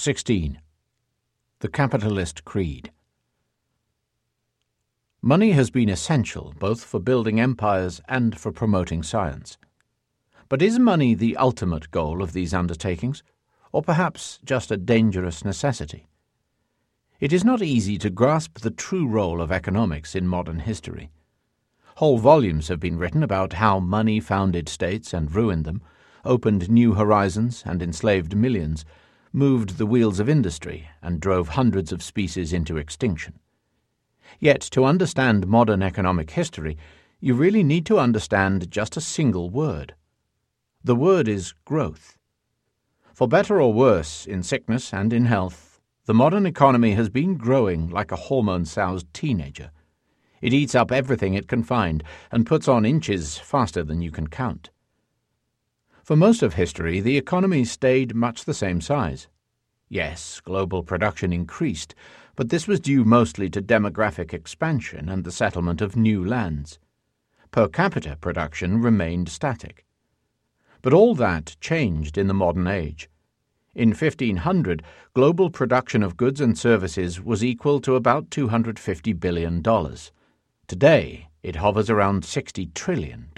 16. The Capitalist Creed. Money has been essential both for building empires and for promoting science. But is money the ultimate goal of these undertakings, or perhaps just a dangerous necessity? It is not easy to grasp the true role of economics in modern history. Whole volumes have been written about how money founded states and ruined them, opened new horizons and enslaved millions, moved the wheels of industry and drove hundreds of species into extinction. Yet to understand modern economic history, you really need to understand just a single word. The word is growth. For better or worse, in sickness and in health, the modern economy has been growing like a hormone-soused teenager. It eats up everything it can find and puts on inches faster than you can count. For most of history, the economy stayed much the same size. Yes, global production increased, but this was due mostly to demographic expansion and the settlement of new lands. Per capita production remained static. But all that changed in the modern age. In 1500, global production of goods and services was equal to about $250 billion. Today, it hovers around $60 trillion.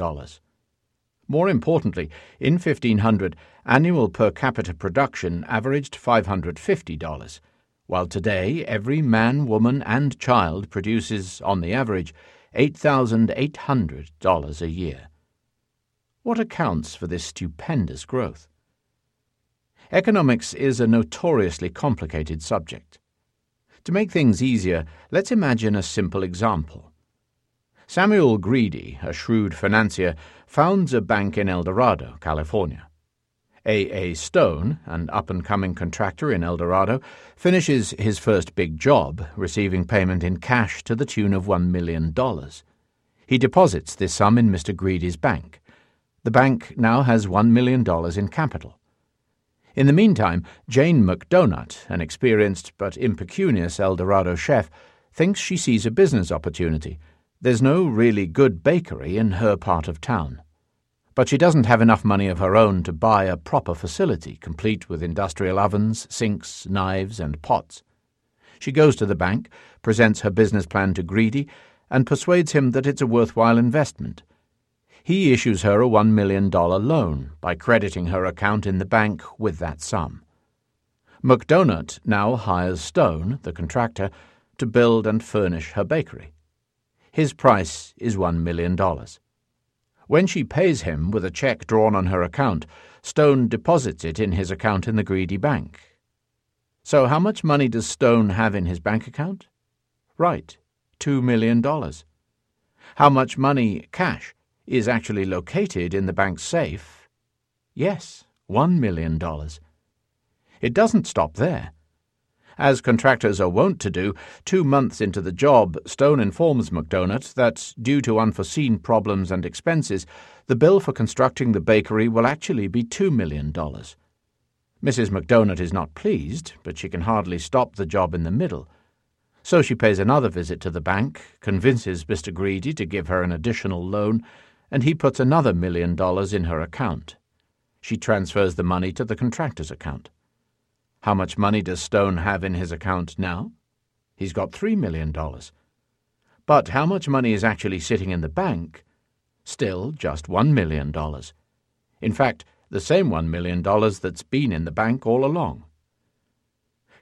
More importantly, in 1500, annual per capita production averaged $550, while today every man, woman, and child produces, on the average, $8,800 a year. What accounts for this stupendous growth? Economics is a notoriously complicated subject. To make things easier, let's imagine a simple example. Samuel Greedy, a shrewd financier, founds a bank in El Dorado, California. A. Stone, an up-and-coming contractor in El Dorado, finishes his first big job, receiving payment in cash to the tune of $1 million. He deposits this sum in Mr. Greedy's bank. The bank now has $1 million in capital. In the meantime, Jane McDonut, an experienced but impecunious El Dorado chef, thinks she sees a business opportunity. There's no really good bakery in her part of town. But she doesn't have enough money of her own to buy a proper facility, complete with industrial ovens, sinks, knives, and pots. She goes to the bank, presents her business plan to Greedy, and persuades him that it's a worthwhile investment. He issues her a $1 million loan by crediting her account in the bank with that sum. McDonut now hires Stone, the contractor, to build and furnish her bakery. His price is $1 million. When she pays him with a check drawn on her account, Stone deposits it in his account in the Greedy bank. So how much money does Stone have in his bank account? Right, $2 million. How much money, cash, is actually located in the bank's safe? Yes, $1 million. It doesn't stop there. As contractors are wont to do, 2 months into the job, Stone informs McDonut that, due to unforeseen problems and expenses, the bill for constructing the bakery will actually be $2 million. Mrs. McDonut is not pleased, but she can hardly stop the job in the middle. So she pays another visit to the bank, convinces Mr. Greedy to give her an additional loan, and he puts another $1 million in her account. She transfers the money to the contractor's account. How much money does Stone have in his account now? He's got $3 million. But how much money is actually sitting in the bank? Still just $1 million. In fact, the same $1 million that's been in the bank all along.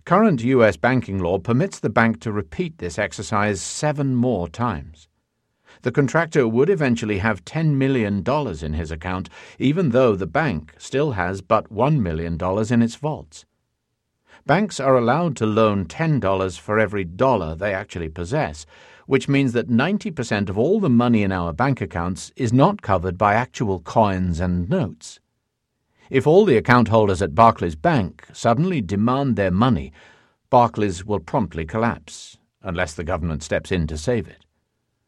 Current U.S. banking law permits the bank to repeat this exercise 7 more times. The contractor would eventually have $10 million in his account, even though the bank still has but $1 million in its vaults. Banks are allowed to loan $10 for every dollar they actually possess, which means that 90% of all the money in our bank accounts is not covered by actual coins and notes. If all the account holders at Barclays Bank suddenly demand their money, Barclays will promptly collapse, unless the government steps in to save it.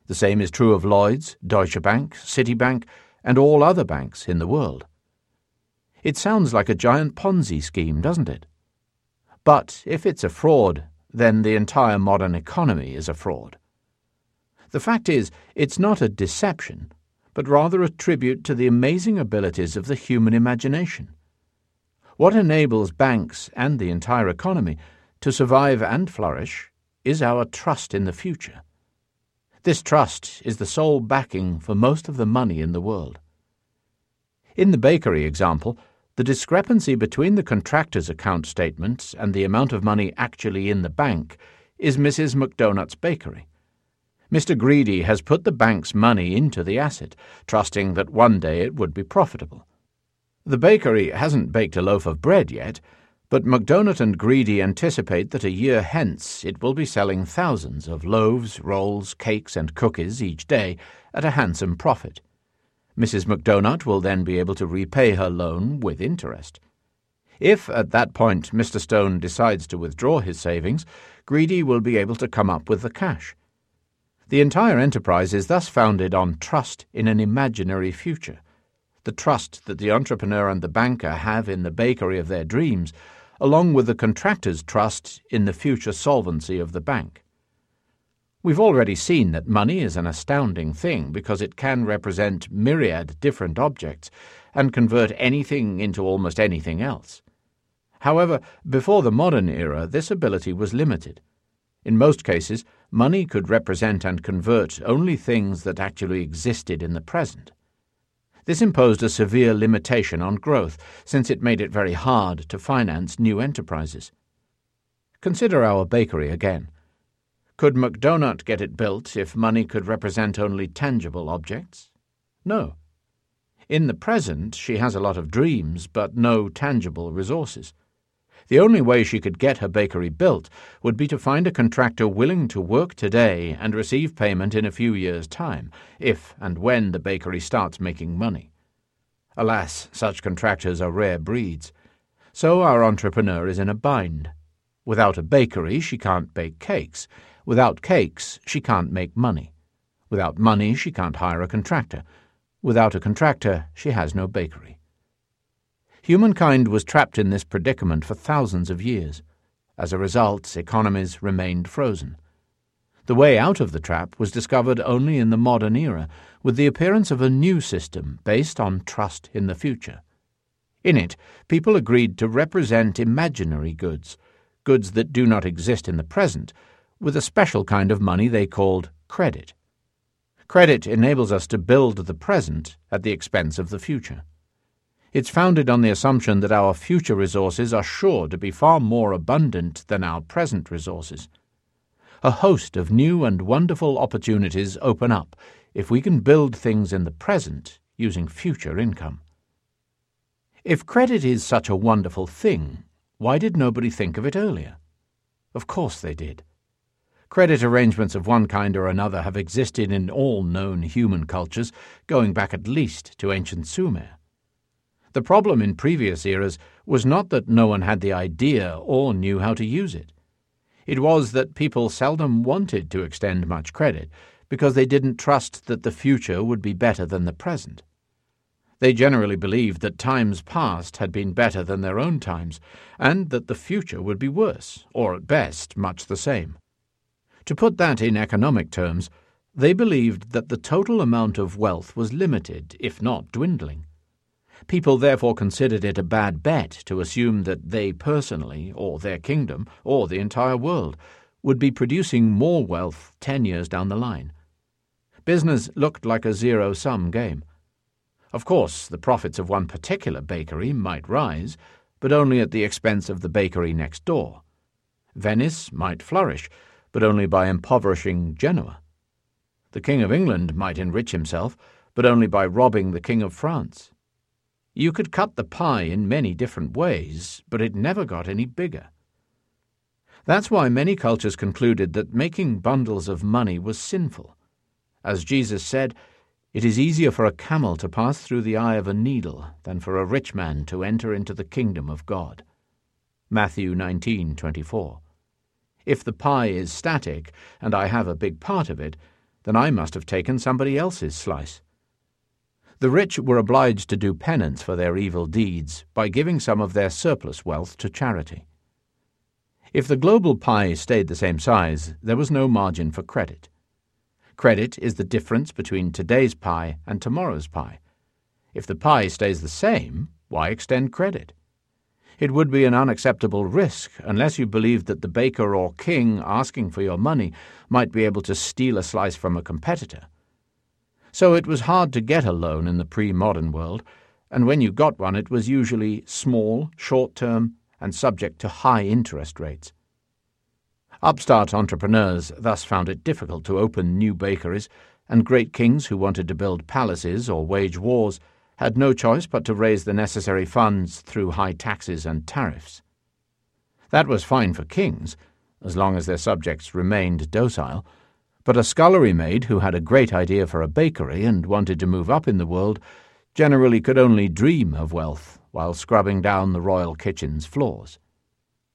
The same is true of Lloyds, Deutsche Bank, Citibank, and all other banks in the world. It sounds like a giant Ponzi scheme, doesn't it? But if it's a fraud, then the entire modern economy is a fraud. The fact is, it's not a deception, but rather a tribute to the amazing abilities of the human imagination. What enables banks and the entire economy to survive and flourish is our trust in the future. This trust is the sole backing for most of the money in the world. In the bakery example, the discrepancy between the contractor's account statements and the amount of money actually in the bank is Mrs. McDonut's bakery. Mr. Greedy has put the bank's money into the asset, trusting that one day it would be profitable. The bakery hasn't baked a loaf of bread yet, but McDonut and Greedy anticipate that a year hence it will be selling thousands of loaves, rolls, cakes, and cookies each day at a handsome profit. Mrs. McDonut will then be able to repay her loan with interest. If, at that point, Mr. Stone decides to withdraw his savings, Greedy will be able to come up with the cash. The entire enterprise is thus founded on trust in an imaginary future, the trust that the entrepreneur and the banker have in the bakery of their dreams, along with the contractor's trust in the future solvency of the bank. We've already seen that money is an astounding thing because it can represent myriad different objects and convert anything into almost anything else. However, before the modern era, this ability was limited. In most cases, money could represent and convert only things that actually existed in the present. This imposed a severe limitation on growth, since it made it very hard to finance new enterprises. Consider our bakery again. Could McDonut get it built if money could represent only tangible objects? No. In the present, she has a lot of dreams, but no tangible resources. The only way she could get her bakery built would be to find a contractor willing to work today and receive payment in a few years' time, if and when the bakery starts making money. Alas, such contractors are rare breeds. So our entrepreneur is in a bind. Without a bakery, she can't bake cakes. Without cakes, she can't make money. Without money, she can't hire a contractor. Without a contractor, she has no bakery. Humankind was trapped in this predicament for thousands of years. As a result, economies remained frozen. The way out of the trap was discovered only in the modern era, with the appearance of a new system based on trust in the future. In it, people agreed to represent imaginary goods, goods that do not exist in the present, with a special kind of money they called credit. Credit enables us to build the present at the expense of the future. It's founded on the assumption that our future resources are sure to be far more abundant than our present resources. A host of new and wonderful opportunities open up if we can build things in the present using future income. If credit is such a wonderful thing, why did nobody think of it earlier? Of course they did. Credit arrangements of one kind or another have existed in all known human cultures, going back at least to ancient Sumer. The problem in previous eras was not that no one had the idea or knew how to use it. It was that people seldom wanted to extend much credit because they didn't trust that the future would be better than the present. They generally believed that times past had been better than their own times, and that the future would be worse, or at best much the same. To put that in economic terms, they believed that the total amount of wealth was limited, if not dwindling. People therefore considered it a bad bet to assume that they personally, or their kingdom, or the entire world, would be producing more wealth 10 years down the line. Business looked like a zero-sum game. Of course, the profits of one particular bakery might rise, but only at the expense of the bakery next door. Venice might flourish, but only by impoverishing Genoa. The King of England might enrich himself, but only by robbing the King of France. You could cut the pie in many different ways, but it never got any bigger. That's why many cultures concluded that making bundles of money was sinful. As Jesus said, "It is easier for a camel to pass through the eye of a needle than for a rich man to enter into the kingdom of God." Matthew 19:24. If the pie is static, and I have a big part of it, then I must have taken somebody else's slice. The rich were obliged to do penance for their evil deeds by giving some of their surplus wealth to charity. If the global pie stayed the same size, there was no margin for credit. Credit is the difference between today's pie and tomorrow's pie. If the pie stays the same, why extend credit? It would be an unacceptable risk unless you believed that the baker or king asking for your money might be able to steal a slice from a competitor. So it was hard to get a loan in the pre-modern world, and when you got one it was usually small, short-term, and subject to high interest rates. Upstart entrepreneurs thus found it difficult to open new bakeries, and great kings who wanted to build palaces or wage wars had no choice but to raise the necessary funds through high taxes and tariffs. That was fine for kings, as long as their subjects remained docile, but a scullery maid who had a great idea for a bakery and wanted to move up in the world generally could only dream of wealth while scrubbing down the royal kitchen's floors.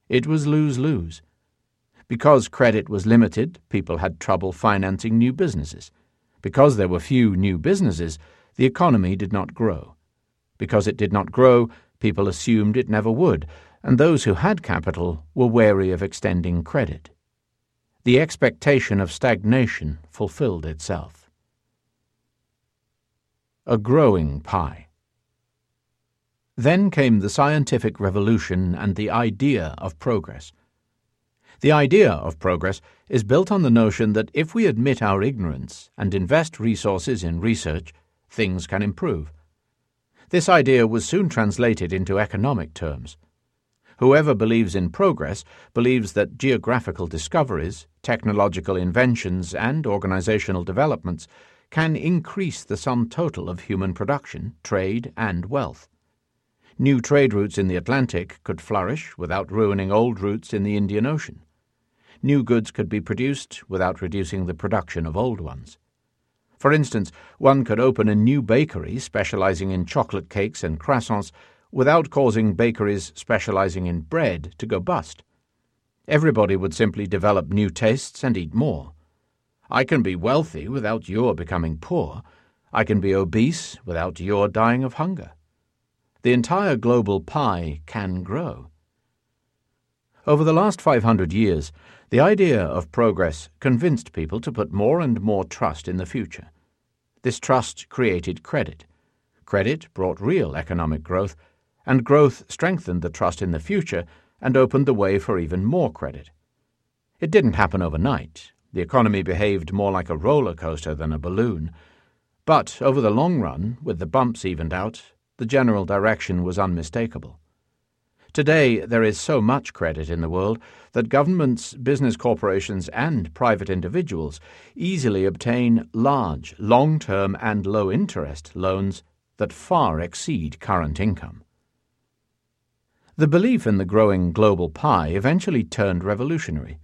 It was lose-lose. Because credit was limited, people had trouble financing new businesses. Because there were few new businesses, the economy did not grow. Because it did not grow, people assumed it never would, and those who had capital were wary of extending credit. The expectation of stagnation fulfilled itself. A growing pie. Then came the scientific revolution and the idea of progress. The idea of progress is built on the notion that if we admit our ignorance and invest resources in research, things can improve. This idea was soon translated into economic terms. Whoever believes in progress believes that geographical discoveries, technological inventions, and organizational developments can increase the sum total of human production, trade, and wealth. New trade routes in the Atlantic could flourish without ruining old routes in the Indian Ocean. New goods could be produced without reducing the production of old ones. For instance, one could open a new bakery specializing in chocolate cakes and croissants without causing bakeries specializing in bread to go bust. Everybody would simply develop new tastes and eat more. I can be wealthy without your becoming poor. I can be obese without your dying of hunger. The entire global pie can grow. Over the last 500 years, the idea of progress convinced people to put more and more trust in the future. This trust created credit. Credit brought real economic growth, and growth strengthened the trust in the future and opened the way for even more credit. It didn't happen overnight. The economy behaved more like a roller coaster than a balloon. But over the long run, with the bumps evened out, the general direction was unmistakable. Today, there is so much credit in the world that governments, business corporations, and private individuals easily obtain large, long-term and low-interest loans that far exceed current income. The belief in the growing global pie eventually turned revolutionary.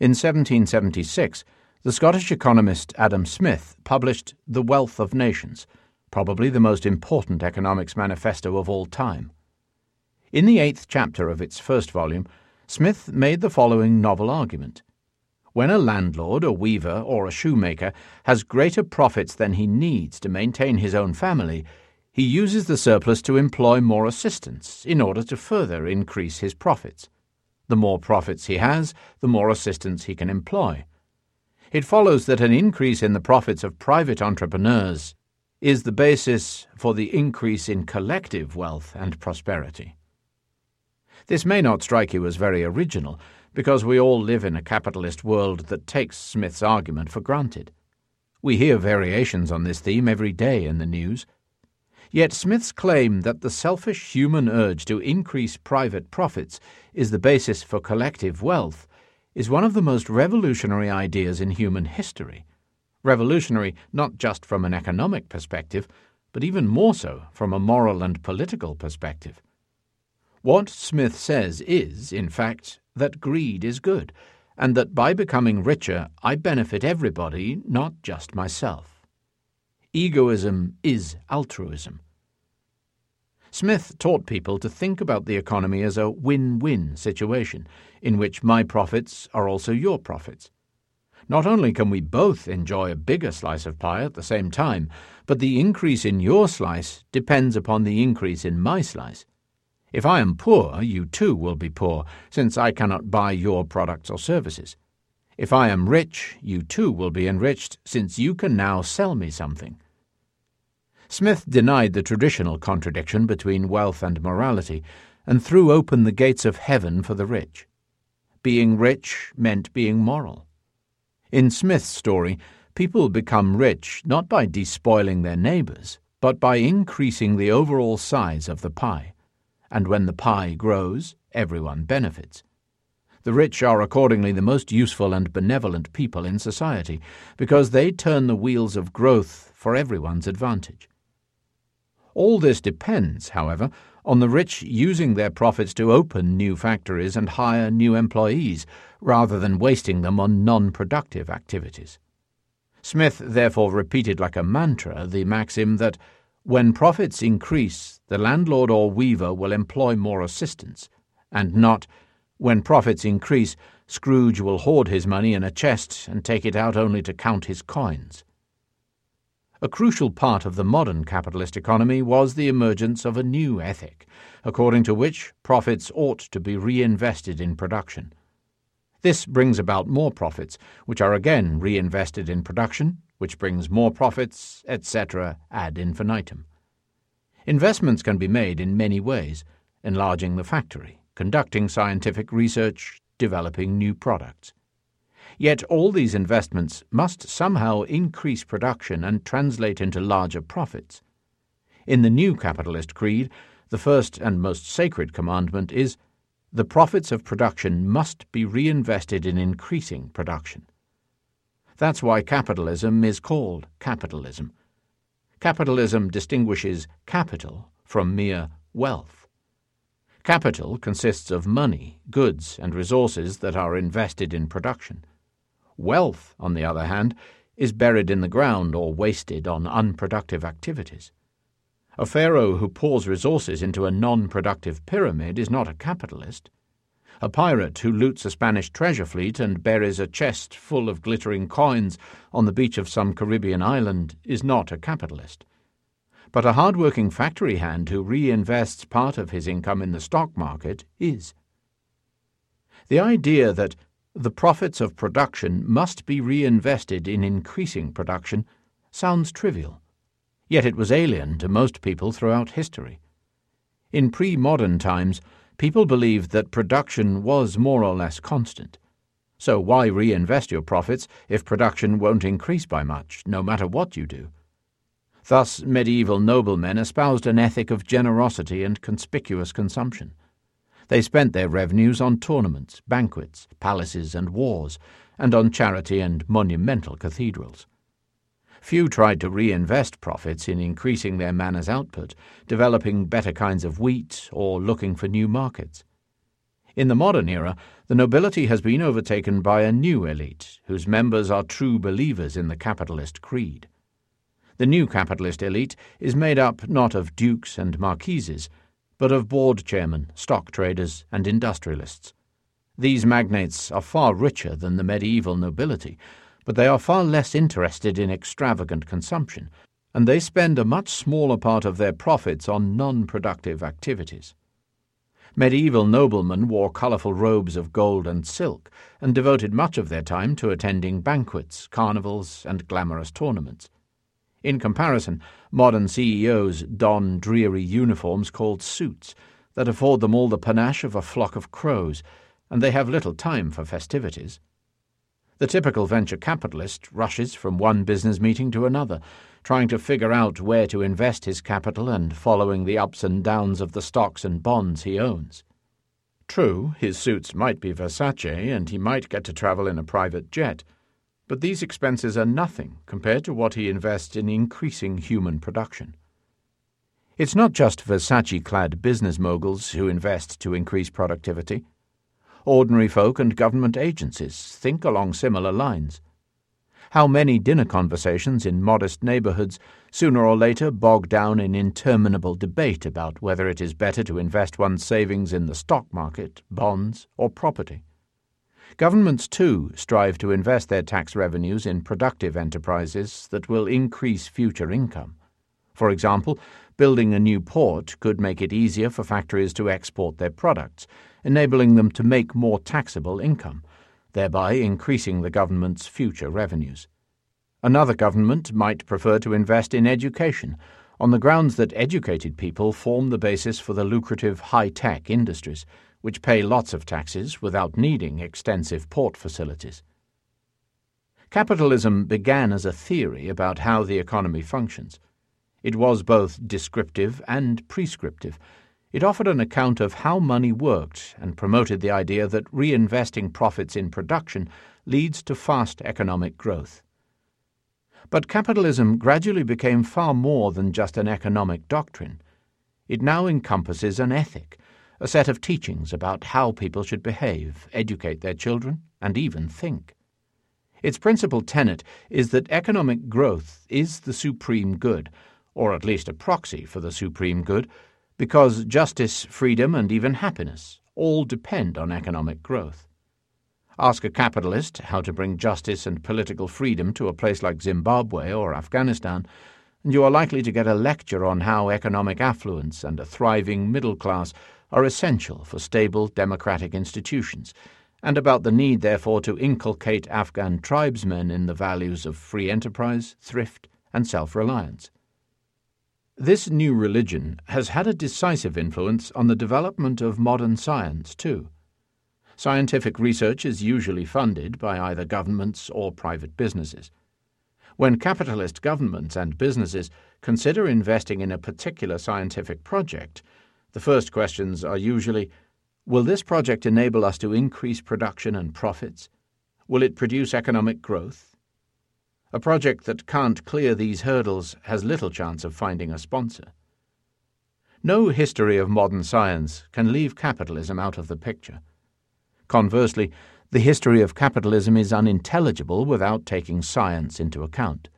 In 1776, the Scottish economist Adam Smith published The Wealth of Nations, probably the most important economics manifesto of all time. In the 8th chapter of its first volume, Smith made the following novel argument. When a landlord, a weaver, or a shoemaker has greater profits than he needs to maintain his own family, he uses the surplus to employ more assistants in order to further increase his profits. The more profits he has, the more assistants he can employ. It follows that an increase in the profits of private entrepreneurs is the basis for the increase in collective wealth and prosperity. This may not strike you as very original, because we all live in a capitalist world that takes Smith's argument for granted. We hear variations on this theme every day in the news. Yet Smith's claim that the selfish human urge to increase private profits is the basis for collective wealth is one of the most revolutionary ideas in human history. Revolutionary not just from an economic perspective, but even more so from a moral and political perspective. What Smith says is, in fact, that greed is good, and that by becoming richer I benefit everybody, not just myself. Egoism is altruism. Smith taught people to think about the economy as a win-win situation, in which my profits are also your profits. Not only can we both enjoy a bigger slice of pie at the same time, but the increase in your slice depends upon the increase in my slice. If I am poor, you too will be poor, since I cannot buy your products or services. If I am rich, you too will be enriched, since you can now sell me something. Smith denied the traditional contradiction between wealth and morality, and threw open the gates of heaven for the rich. Being rich meant being moral. In Smith's story, people become rich not by despoiling their neighbors, but by increasing the overall size of the pie. And when the pie grows, everyone benefits. The rich are accordingly the most useful and benevolent people in society, because they turn the wheels of growth for everyone's advantage. All this depends, however, on the rich using their profits to open new factories and hire new employees, rather than wasting them on non-productive activities. Smith therefore repeated like a mantra the maxim that when profits increase, the landlord or weaver will employ more assistants, and not, when profits increase, Scrooge will hoard his money in a chest and take it out only to count his coins. A crucial part of the modern capitalist economy was the emergence of a new ethic, according to which profits ought to be reinvested in production. This brings about more profits, which are again reinvested in production, which brings more profits, etc., ad infinitum. Investments can be made in many ways: enlarging the factory, conducting scientific research, developing new products. Yet all these investments must somehow increase production and translate into larger profits. In the new capitalist creed, the first and most sacred commandment is, the profits of production must be reinvested in increasing production. That's why capitalism is called capitalism. Capitalism distinguishes capital from mere wealth. Capital consists of money, goods, and resources that are invested in production. Wealth, on the other hand, is buried in the ground or wasted on unproductive activities. A pharaoh who pours resources into a non-productive pyramid is not a capitalist. A pirate who loots a Spanish treasure fleet and buries a chest full of glittering coins on the beach of some Caribbean island is not a capitalist. But a hard-working factory hand who reinvests part of his income in the stock market is. The idea that the profits of production must be reinvested in increasing production sounds trivial, yet it was alien to most people throughout history. In pre-modern times, people believed that production was more or less constant. So why reinvest your profits if production won't increase by much, no matter what you do? Thus, medieval noblemen espoused an ethic of generosity and conspicuous consumption. They spent their revenues on tournaments, banquets, palaces, and wars, and on charity and monumental cathedrals. Few tried to reinvest profits in increasing their manors' output, developing better kinds of wheat, or looking for new markets. In the modern era, the nobility has been overtaken by a new elite, whose members are true believers in the capitalist creed. The new capitalist elite is made up not of dukes and marquises, but of board chairmen, stock traders, and industrialists. These magnates are far richer than the medieval nobility, but they are far less interested in extravagant consumption, and they spend a much smaller part of their profits on non-productive activities. Medieval noblemen wore colourful robes of gold and silk, and devoted much of their time to attending banquets, carnivals, and glamorous tournaments. In comparison, modern CEOs don dreary uniforms called suits that afford them all the panache of a flock of crows, and they have little time for festivities. The typical venture capitalist rushes from one business meeting to another, trying to figure out where to invest his capital and following the ups and downs of the stocks and bonds he owns. True, his suits might be Versace and he might get to travel in a private jet, but these expenses are nothing compared to what he invests in increasing human production. It's not just Versace-clad business moguls who invest to increase productivity. Ordinary folk and government agencies think along similar lines. How many dinner conversations in modest neighbourhoods sooner or later bog down in interminable debate about whether it is better to invest one's savings in the stock market, bonds, or property? Governments, too, strive to invest their tax revenues in productive enterprises that will increase future income. For example, building a new port could make it easier for factories to export their products, enabling them to make more taxable income, thereby increasing the government's future revenues. Another government might prefer to invest in education on the grounds that educated people form the basis for the lucrative high-tech industries, which pay lots of taxes without needing extensive port facilities. Capitalism began as a theory about how the economy functions. It was both descriptive and prescriptive. It offered an account of how money worked and promoted the idea that reinvesting profits in production leads to fast economic growth. But capitalism gradually became far more than just an economic doctrine. It now encompasses an ethic, a set of teachings about how people should behave, educate their children, and even think. Its principal tenet is that economic growth is the supreme good, or at least a proxy for the supreme good, because justice, freedom, and even happiness all depend on economic growth. Ask a capitalist how to bring justice and political freedom to a place like Zimbabwe or Afghanistan, and you are likely to get a lecture on how economic affluence and a thriving middle class are essential for stable democratic institutions, and about the need, therefore, to inculcate Afghan tribesmen in the values of free enterprise, thrift, and self-reliance. This new religion has had a decisive influence on the development of modern science, too. Scientific research is usually funded by either governments or private businesses. When capitalist governments and businesses consider investing in a particular scientific project, the first questions are usually, will this project enable us to increase production and profits? Will it produce economic growth? A project that can't clear these hurdles has little chance of finding a sponsor. No history of modern science can leave capitalism out of the picture. Conversely, the history of capitalism is unintelligible without taking science into account.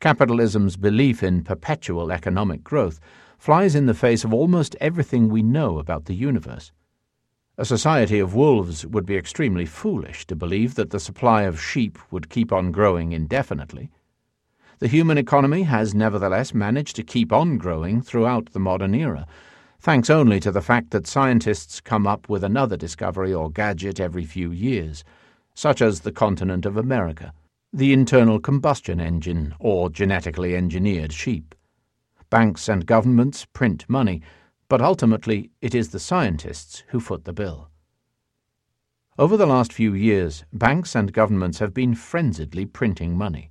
Capitalism's belief in perpetual economic growth flies in the face of almost everything we know about the universe. A society of wolves would be extremely foolish to believe that the supply of sheep would keep on growing indefinitely. The human economy has nevertheless managed to keep on growing throughout the modern era, thanks only to the fact that scientists come up with another discovery or gadget every few years, such as the continent of America, the internal combustion engine, or genetically engineered sheep. Banks and governments print money, but ultimately it is the scientists who foot the bill. Over the last few years, banks and governments have been frenziedly printing money.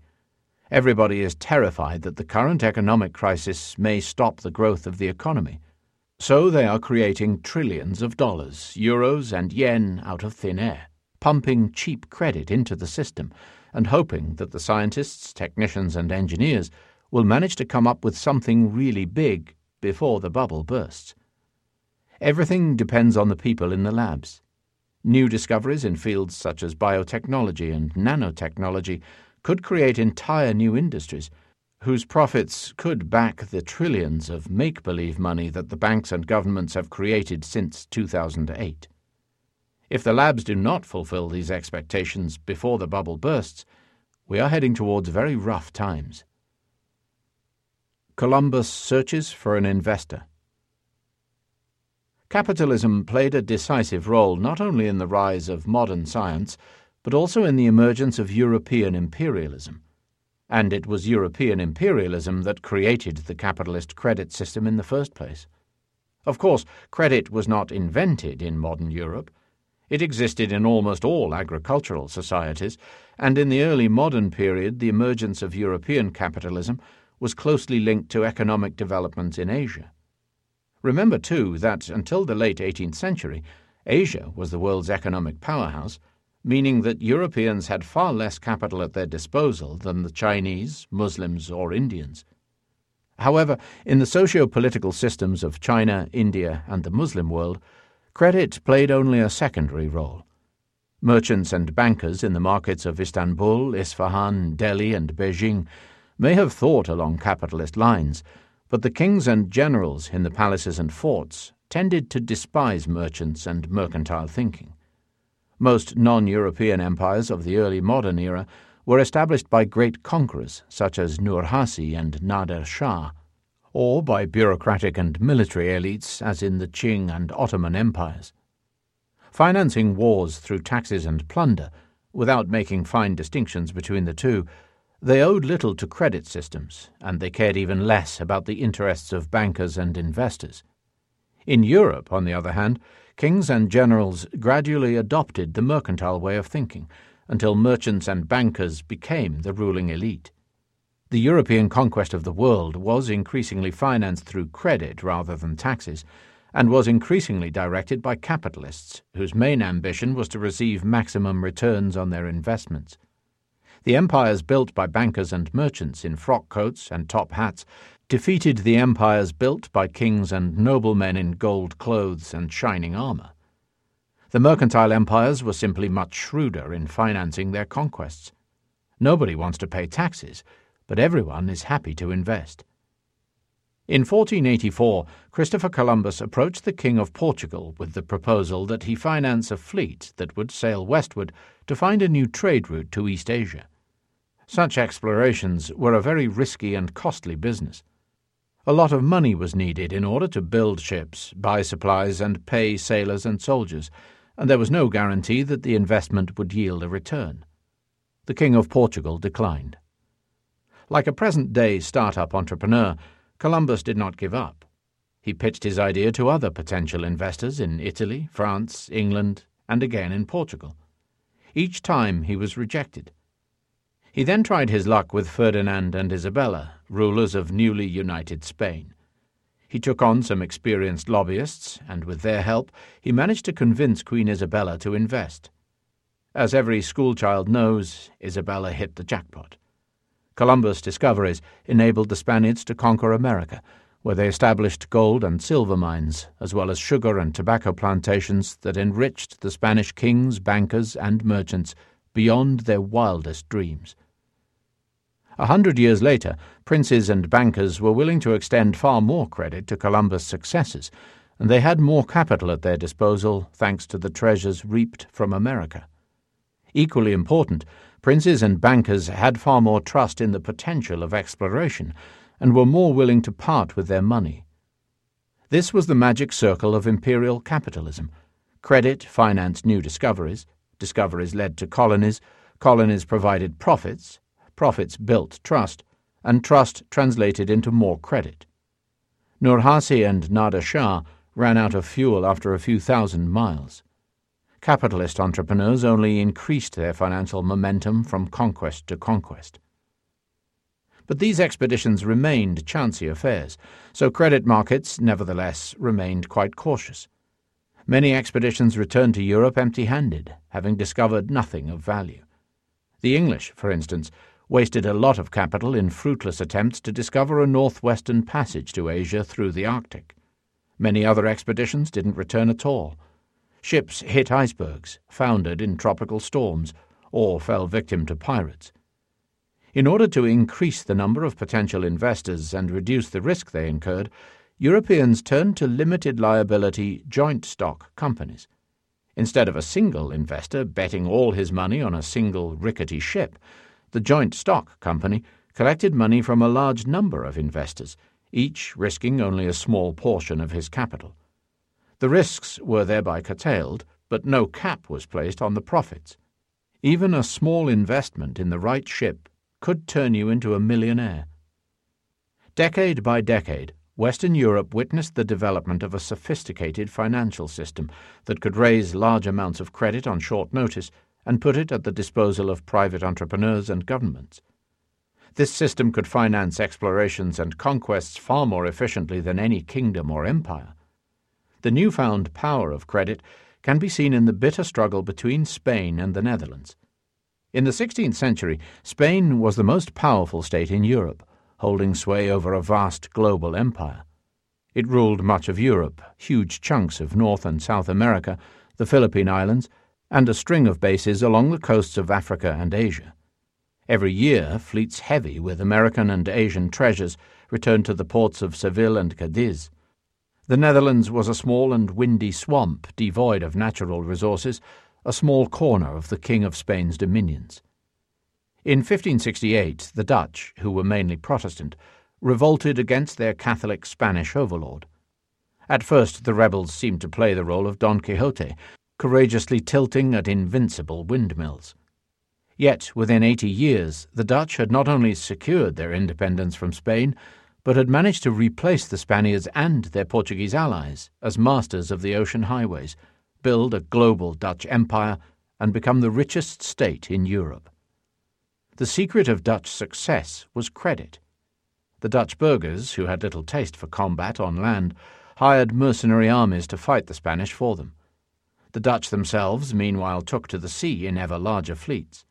Everybody is terrified that the current economic crisis may stop the growth of the economy. So they are creating trillions of dollars, euros and yen out of thin air, pumping cheap credit into the system and hoping that the scientists, technicians and engineers will manage to come up with something really big before the bubble bursts. Everything depends on the people in the labs. New discoveries in fields such as biotechnology and nanotechnology could create entire new industries, whose profits could back the trillions of make-believe money that the banks and governments have created since 2008. If the labs do not fulfill these expectations before the bubble bursts, we are heading towards very rough times. Columbus searches for an investor. Capitalism played a decisive role not only in the rise of modern science, but also in the emergence of European imperialism. And it was European imperialism that created the capitalist credit system in the first place. Of course, credit was not invented in modern Europe. It existed in almost all agricultural societies, and in the early modern period the emergence of European capitalism was closely linked to economic developments in Asia. Remember, too, that until the late 18th century, Asia was the world's economic powerhouse, meaning that Europeans had far less capital at their disposal than the Chinese, Muslims, or Indians. However, in the socio-political systems of China, India, and the Muslim world, credit played only a secondary role. Merchants and bankers in the markets of Istanbul, Isfahan, Delhi, and Beijing may have thought along capitalist lines, but the kings and generals in the palaces and forts tended to despise merchants and mercantile thinking. Most non-European empires of the early modern era were established by great conquerors such as Nurhaci and Nader Shah, or by bureaucratic and military elites as in the Qing and Ottoman empires. Financing wars through taxes and plunder, without making fine distinctions between the two, They owed little to credit systems, and they cared even less about the interests of bankers and investors. In Europe, on the other hand, kings and generals gradually adopted the mercantile way of thinking, until merchants and bankers became the ruling elite. The European conquest of the world was increasingly financed through credit rather than taxes, and was increasingly directed by capitalists, whose main ambition was to receive maximum returns on their investments. The empires built by bankers and merchants in frock coats and top hats defeated the empires built by kings and noblemen in gold clothes and shining armor. The mercantile empires were simply much shrewder in financing their conquests. Nobody wants to pay taxes, but everyone is happy to invest. In 1484, Christopher Columbus approached the King of Portugal with the proposal that he finance a fleet that would sail westward to find a new trade route to East Asia. Such explorations were a very risky and costly business. A lot of money was needed in order to build ships, buy supplies, and pay sailors and soldiers, and there was no guarantee that the investment would yield a return. The King of Portugal declined. Like a present-day startup entrepreneur, Columbus did not give up. He pitched his idea to other potential investors in Italy, France, England, and again in Portugal. Each time he was rejected. He then tried his luck with Ferdinand and Isabella, rulers of newly united Spain. He took on some experienced lobbyists, and with their help, he managed to convince Queen Isabella to invest. As every schoolchild knows, Isabella hit the jackpot. Columbus' discoveries enabled the Spaniards to conquer America, where they established gold and silver mines, as well as sugar and tobacco plantations that enriched the Spanish kings, bankers, and merchants beyond their wildest dreams. 100 years later, princes and bankers were willing to extend far more credit to Columbus' successors, and they had more capital at their disposal thanks to the treasures reaped from America. Equally important, princes and bankers had far more trust in the potential of exploration and were more willing to part with their money. This was the magic circle of imperial capitalism. Credit financed new discoveries, discoveries led to colonies, colonies provided profits, profits built trust, and trust translated into more credit. Nurhaci and Nader Shah ran out of fuel after a few thousand miles. Capitalist entrepreneurs only increased their financial momentum from conquest to conquest. But these expeditions remained chancy affairs, so credit markets, nevertheless, remained quite cautious. Many expeditions returned to Europe empty-handed, having discovered nothing of value. The English, for instance, wasted a lot of capital in fruitless attempts to discover a northwestern passage to Asia through the Arctic. Many other expeditions didn't return at all. Ships hit icebergs, foundered in tropical storms, or fell victim to pirates. In order to increase the number of potential investors and reduce the risk they incurred, Europeans turned to limited liability joint stock companies. Instead of a single investor betting all his money on a single rickety ship, the joint stock company collected money from a large number of investors, each risking only a small portion of his capital. The risks were thereby curtailed, but no cap was placed on the profits. Even a small investment in the right ship could turn you into a millionaire. Decade by decade, Western Europe witnessed the development of a sophisticated financial system that could raise large amounts of credit on short notice and put it at the disposal of private entrepreneurs and governments. This system could finance explorations and conquests far more efficiently than any kingdom or empire. The newfound power of credit can be seen in the bitter struggle between Spain and the Netherlands. In the 16th century, Spain was the most powerful state in Europe, holding sway over a vast global empire. It ruled much of Europe, huge chunks of North and South America, the Philippine Islands, and a string of bases along the coasts of Africa and Asia. Every year, fleets heavy with American and Asian treasures returned to the ports of Seville and Cadiz. The Netherlands was a small and windy swamp devoid of natural resources, a small corner of the King of Spain's dominions. In 1568, the Dutch, who were mainly Protestant, revolted against their Catholic Spanish overlord. At first, the rebels seemed to play the role of Don Quixote, courageously tilting at invincible windmills. Yet, within 80 years, the Dutch had not only secured their independence from Spain, but had managed to replace the Spaniards and their Portuguese allies as masters of the ocean highways, build a global Dutch empire, and become the richest state in Europe. The secret of Dutch success was credit. The Dutch burghers, who had little taste for combat on land, hired mercenary armies to fight the Spanish for them. The Dutch themselves, meanwhile, took to the sea in ever larger fleets.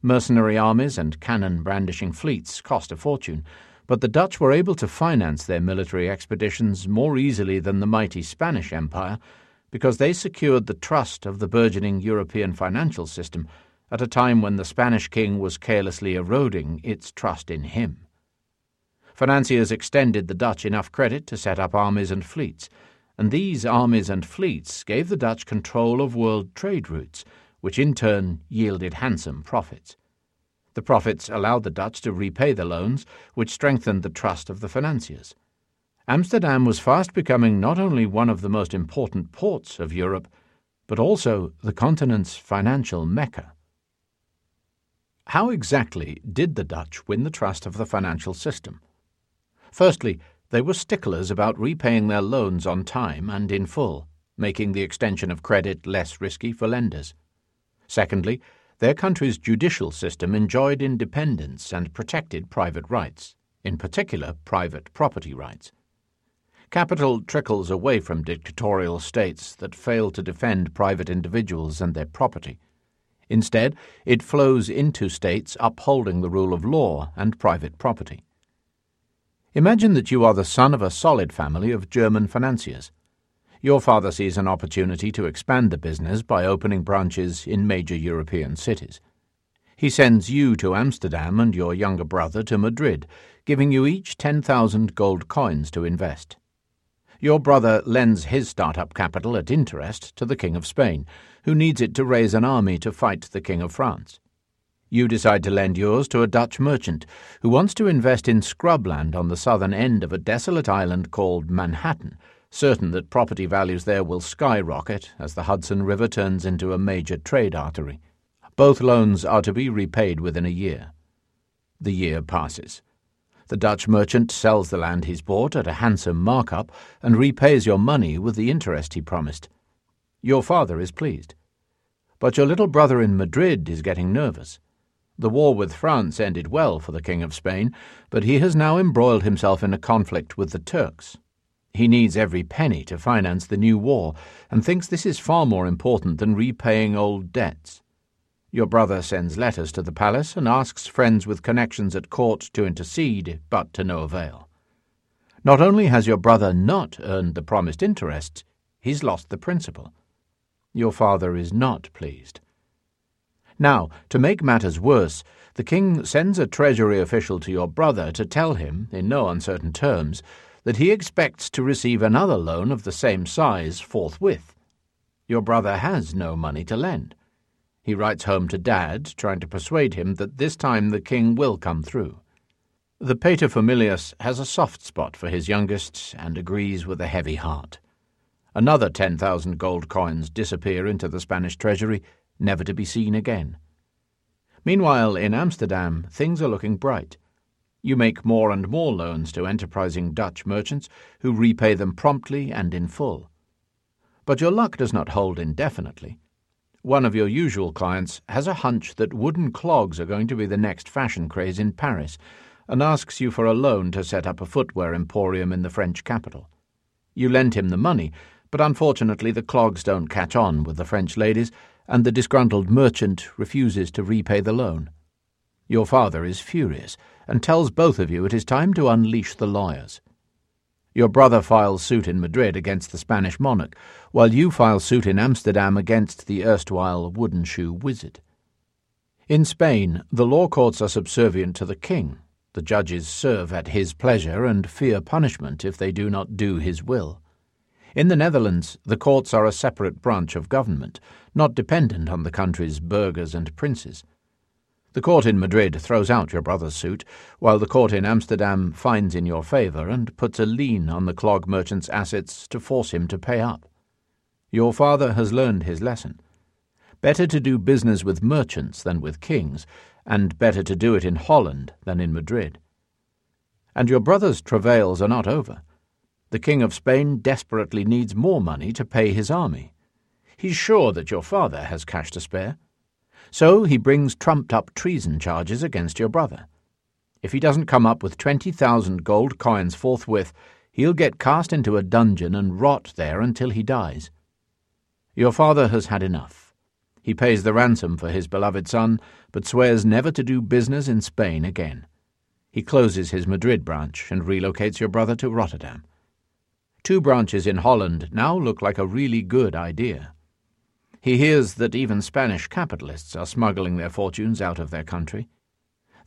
Mercenary armies and cannon-brandishing fleets cost a fortune, but the Dutch were able to finance their military expeditions more easily than the mighty Spanish Empire, because they secured the trust of the burgeoning European financial system at a time when the Spanish king was carelessly eroding its trust in him. Financiers extended the Dutch enough credit to set up armies and fleets, and these armies and fleets gave the Dutch control of world trade routes, which in turn yielded handsome profits. The profits allowed the Dutch to repay the loans, which strengthened the trust of the financiers. Amsterdam was fast becoming not only one of the most important ports of Europe, but also the continent's financial mecca. How exactly did the Dutch win the trust of the financial system? Firstly, they were sticklers about repaying their loans on time and in full, making the extension of credit less risky for lenders. Secondly, their country's judicial system enjoyed independence and protected private rights, in particular private property rights. Capital trickles away from dictatorial states that fail to defend private individuals and their property. Instead, it flows into states upholding the rule of law and private property. Imagine that you are the son of a solid family of German financiers. Your father sees an opportunity to expand the business by opening branches in major European cities. He sends you to Amsterdam and your younger brother to Madrid, giving you each 10,000 gold coins to invest. Your brother lends his start-up capital at interest to the King of Spain, who needs it to raise an army to fight the King of France. You decide to lend yours to a Dutch merchant who wants to invest in scrubland on the southern end of a desolate island called Manhattan, certain that property values there will skyrocket as the Hudson River turns into a major trade artery. Both loans are to be repaid within a year. The year passes. The Dutch merchant sells the land he's bought at a handsome markup and repays your money with the interest he promised. Your father is pleased. But your little brother in Madrid is getting nervous. The war with France ended well for the King of Spain, but he has now embroiled himself in a conflict with the Turks. He needs every penny to finance the new war, and thinks this is far more important than repaying old debts. Your brother sends letters to the palace and asks friends with connections at court to intercede, but to no avail. Not only has your brother not earned the promised interest, he's lost the principal. Your father is not pleased. Now, to make matters worse, the king sends a treasury official to your brother to tell him, in no uncertain terms, that he expects to receive another loan of the same size forthwith. Your brother has no money to lend. He writes home to Dad, trying to persuade him that this time the king will come through. The paterfamilias has a soft spot for his youngest and agrees with a heavy heart. Another 10,000 gold coins disappear into the Spanish treasury, never to be seen again. Meanwhile, in Amsterdam, things are looking bright. You make more and more loans to enterprising Dutch merchants who repay them promptly and in full. But your luck does not hold indefinitely. One of your usual clients has a hunch that wooden clogs are going to be the next fashion craze in Paris and asks you for a loan to set up a footwear emporium in the French capital. You lend him the money, but unfortunately the clogs don't catch on with the French ladies and the disgruntled merchant refuses to repay the loan. Your father is furious and tells both of you it is time to unleash the lawyers. Your brother files suit in Madrid against the Spanish monarch, while you file suit in Amsterdam against the erstwhile wooden-shoe wizard. In Spain, the law courts are subservient to the king. The judges serve at his pleasure and fear punishment if they do not do his will. In the Netherlands, the courts are a separate branch of government, not dependent on the country's burghers and princes. The court in Madrid throws out your brother's suit, while the court in Amsterdam finds in your favour and puts a lien on the clog merchant's assets to force him to pay up. Your father has learned his lesson. Better to do business with merchants than with kings, and better to do it in Holland than in Madrid. And your brother's travails are not over. The King of Spain desperately needs more money to pay his army. He's sure that your father has cash to spare. So he brings trumped-up treason charges against your brother. If he doesn't come up with 20,000 gold coins forthwith, he'll get cast into a dungeon and rot there until he dies. Your father has had enough. He pays the ransom for his beloved son, but swears never to do business in Spain again. He closes his Madrid branch and relocates your brother to Rotterdam. 2 branches in Holland now look like a really good idea. He hears that even Spanish capitalists are smuggling their fortunes out of their country.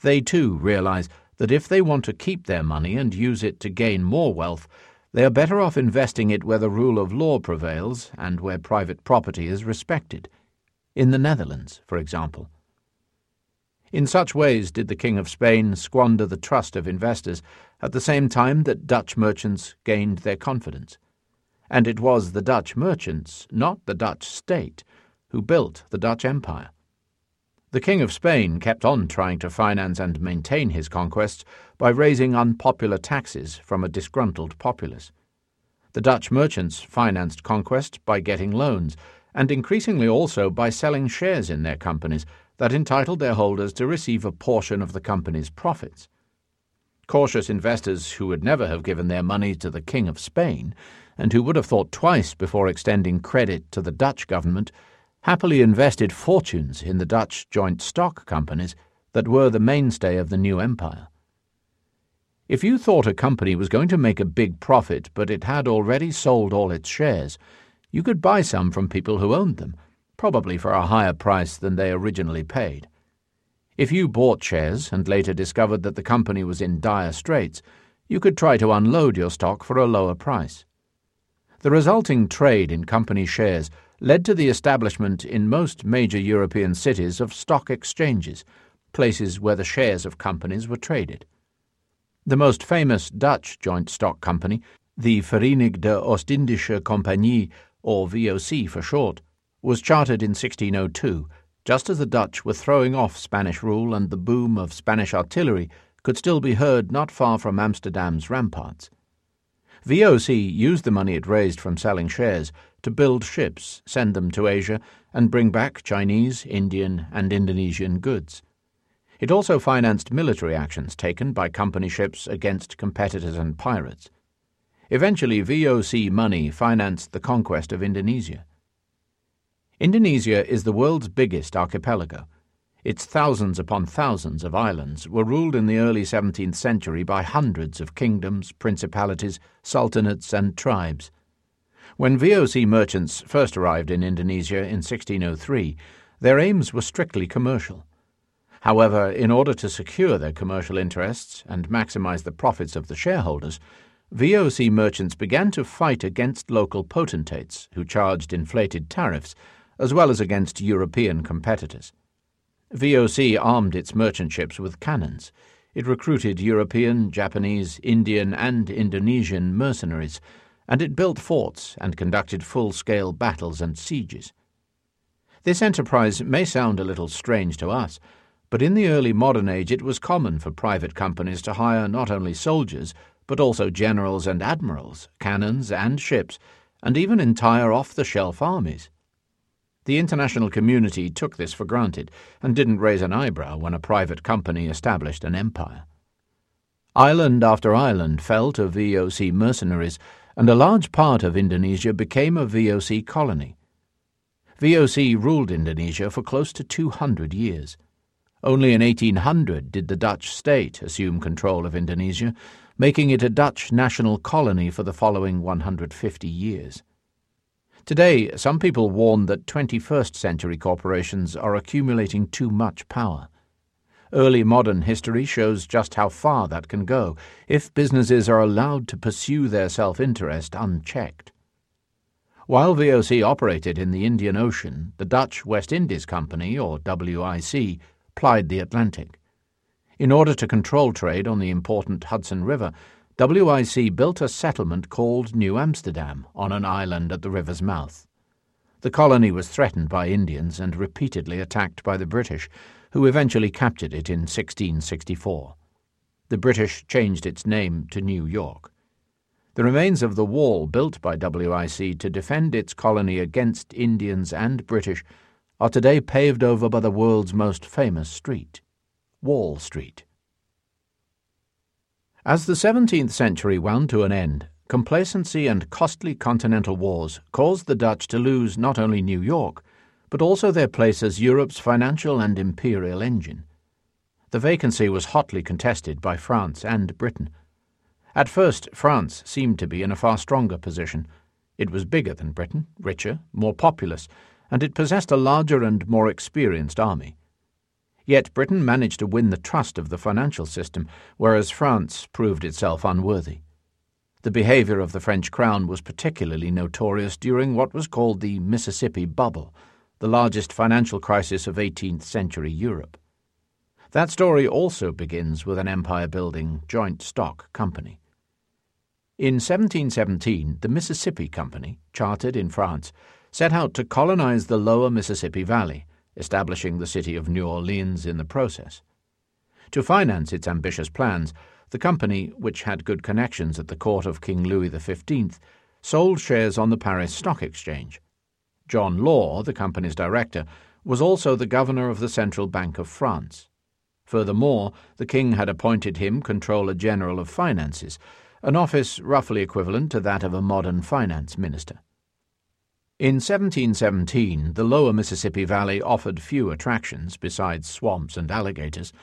They too realize that if they want to keep their money and use it to gain more wealth, they are better off investing it where the rule of law prevails and where private property is respected, in the Netherlands, for example. In such ways did the King of Spain squander the trust of investors at the same time that Dutch merchants gained their confidence. And it was the Dutch merchants, not the Dutch state, who built the Dutch Empire. The King of Spain kept on trying to finance and maintain his conquests by raising unpopular taxes from a disgruntled populace. The Dutch merchants financed conquest by getting loans, and increasingly also by selling shares in their companies that entitled their holders to receive a portion of the company's profits. Cautious investors who would never have given their money to the King of Spain, and who would have thought twice before extending credit to the Dutch government, happily invested fortunes in the Dutch joint stock companies that were the mainstay of the new empire. If you thought a company was going to make a big profit but it had already sold all its shares, you could buy some from people who owned them, probably for a higher price than they originally paid. If you bought shares and later discovered that the company was in dire straits, you could try to unload your stock for a lower price. The resulting trade in company shares led to the establishment in most major European cities of stock exchanges, places where the shares of companies were traded. The most famous Dutch joint stock company, the Vereenigde Oostindische Compagnie, or VOC for short, was chartered in 1602, just as the Dutch were throwing off Spanish rule and the boom of Spanish artillery could still be heard not far from Amsterdam's ramparts. VOC used the money it raised from selling shares to build ships, send them to Asia, and bring back Chinese, Indian, and Indonesian goods. It also financed military actions taken by company ships against competitors and pirates. Eventually, VOC money financed the conquest of Indonesia. Indonesia is the world's biggest archipelago. Its thousands upon thousands of islands were ruled in the early 17th century by hundreds of kingdoms, principalities, sultanates, and tribes. When VOC merchants first arrived in Indonesia in 1603, their aims were strictly commercial. However, in order to secure their commercial interests and maximize the profits of the shareholders, VOC merchants began to fight against local potentates who charged inflated tariffs, as well as against European competitors. VOC armed its merchant ships with cannons. It recruited European, Japanese, Indian, and Indonesian mercenaries, and it built forts and conducted full-scale battles and sieges. This enterprise may sound a little strange to us, but in the early modern age it was common for private companies to hire not only soldiers, but also generals and admirals, cannons and ships, and even entire off-the-shelf armies. The international community took this for granted and didn't raise an eyebrow when a private company established an empire. Island after island fell to VOC mercenaries, and a large part of Indonesia became a VOC colony. VOC ruled Indonesia for close to 200 years. Only in 1800 did the Dutch state assume control of Indonesia, making it a Dutch national colony for the following 150 years. Today, some people warn that 21st-century corporations are accumulating too much power. Early modern history shows just how far that can go if businesses are allowed to pursue their self-interest unchecked. While VOC operated in the Indian Ocean, the Dutch West Indies Company, or WIC, plied the Atlantic. In order to control trade on the important Hudson River, WIC built a settlement called New Amsterdam on an island at the river's mouth. The colony was threatened by Indians and repeatedly attacked by the British, who eventually captured it in 1664. The British changed its name to New York. The remains of the wall built by WIC to defend its colony against Indians and British are today paved over by the world's most famous street, Wall Street. As the 17th century wound to an end, complacency and costly continental wars caused the Dutch to lose not only New York, but also their place as Europe's financial and imperial engine. The vacancy was hotly contested by France and Britain. At first, France seemed to be in a far stronger position. It was bigger than Britain, richer, more populous, and it possessed a larger and more experienced army. Yet Britain managed to win the trust of the financial system, whereas France proved itself unworthy. The behavior of the French crown was particularly notorious during what was called the Mississippi Bubble, the largest financial crisis of 18th-century Europe. That story also begins with an empire-building joint stock company. In 1717, the Mississippi Company, chartered in France, set out to colonize the lower Mississippi Valley, establishing the city of New Orleans in the process. To finance its ambitious plans, the company, which had good connections at the court of King Louis XV, sold shares on the Paris Stock Exchange. John Law, the company's director, was also the governor of the Central Bank of France. Furthermore, the king had appointed him Comptroller-General of Finances, an office roughly equivalent to that of a modern finance minister. In 1717, the lower Mississippi Valley offered few attractions besides swamps and alligators,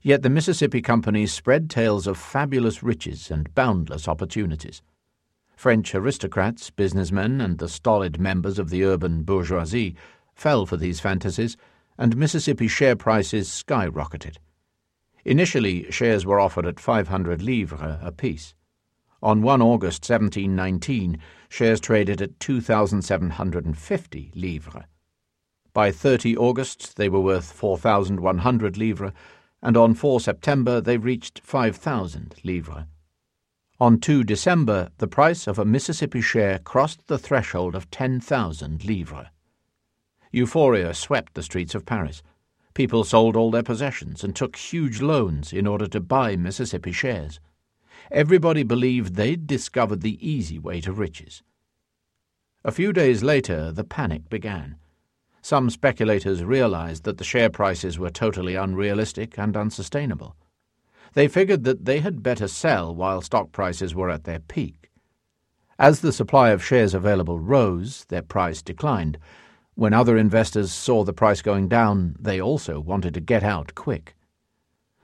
yet the Mississippi Company spread tales of fabulous riches and boundless opportunities. French aristocrats, businessmen, and the stolid members of the urban bourgeoisie fell for these fantasies, and Mississippi share prices skyrocketed. Initially, shares were offered at 500 livres apiece. On 1 August 1719, shares traded at 2,750 livres. By 30 August, they were worth 4,100 livres, and on 4 September, they reached 5,000 livres. On 2 December, the price of a Mississippi share crossed the threshold of 10,000 livres. Euphoria swept the streets of Paris. People sold all their possessions and took huge loans in order to buy Mississippi shares. Everybody believed they'd discovered the easy way to riches. A few days later, the panic began. Some speculators realized that the share prices were totally unrealistic and unsustainable. They figured that they had better sell while stock prices were at their peak. As the supply of shares available rose, their price declined. When other investors saw the price going down, they also wanted to get out quick.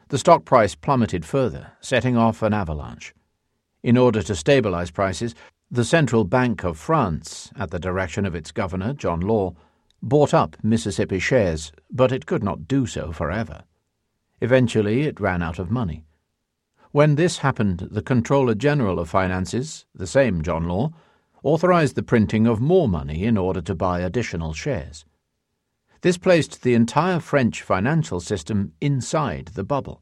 The stock price plummeted further, setting off an avalanche. In order to stabilize prices, the Central Bank of France, at the direction of its governor, John Law, bought up Mississippi shares, but it could not do so forever. Eventually, it ran out of money. When this happened, the Comptroller General of Finances, the same John Law, authorized the printing of more money in order to buy additional shares. This placed the entire French financial system inside the bubble.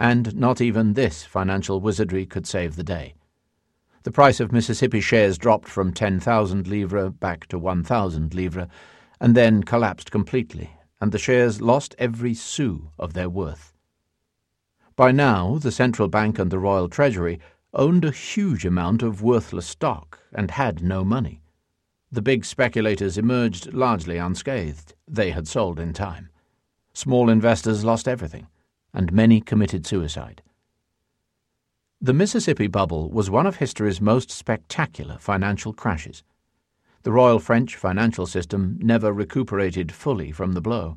And not even this financial wizardry could save the day. The price of Mississippi shares dropped from 10,000 livres back to 1,000 livres, and then collapsed completely, and the shares lost every sou of their worth. By now, the central bank and the royal treasury owned a huge amount of worthless stock and had no money. The big speculators emerged largely unscathed. They had sold in time. Small investors lost everything, and many committed suicide. The Mississippi Bubble was one of history's most spectacular financial crashes. The Royal French financial system never recuperated fully from the blow.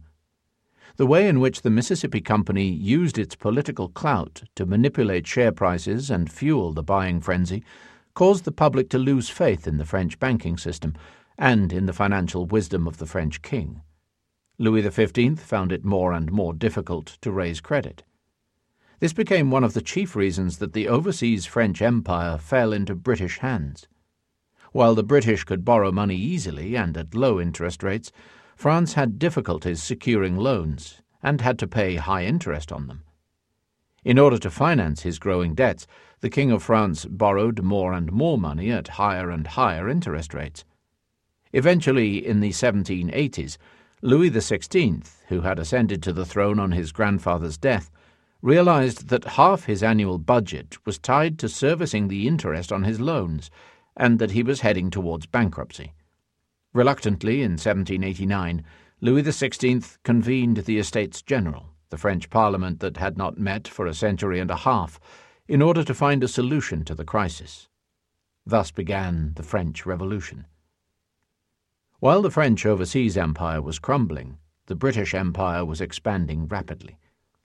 The way in which the Mississippi Company used its political clout to manipulate share prices and fuel the buying frenzy caused the public to lose faith in the French banking system and in the financial wisdom of the French king. Louis XV found it more and more difficult to raise credit. This became one of the chief reasons that the overseas French Empire fell into British hands. While the British could borrow money easily and at low interest rates, France had difficulties securing loans and had to pay high interest on them. In order to finance his growing debts, the King of France borrowed more and more money at higher and higher interest rates. Eventually, in the 1780s, Louis XVI, who had ascended to the throne on his grandfather's death, realized that half his annual budget was tied to servicing the interest on his loans, and that he was heading towards bankruptcy. Reluctantly, in 1789, Louis XVI convened the Estates General, the French Parliament that had not met for a century and a half, in order to find a solution to the crisis. Thus began the French Revolution. While the French overseas empire was crumbling, the British Empire was expanding rapidly.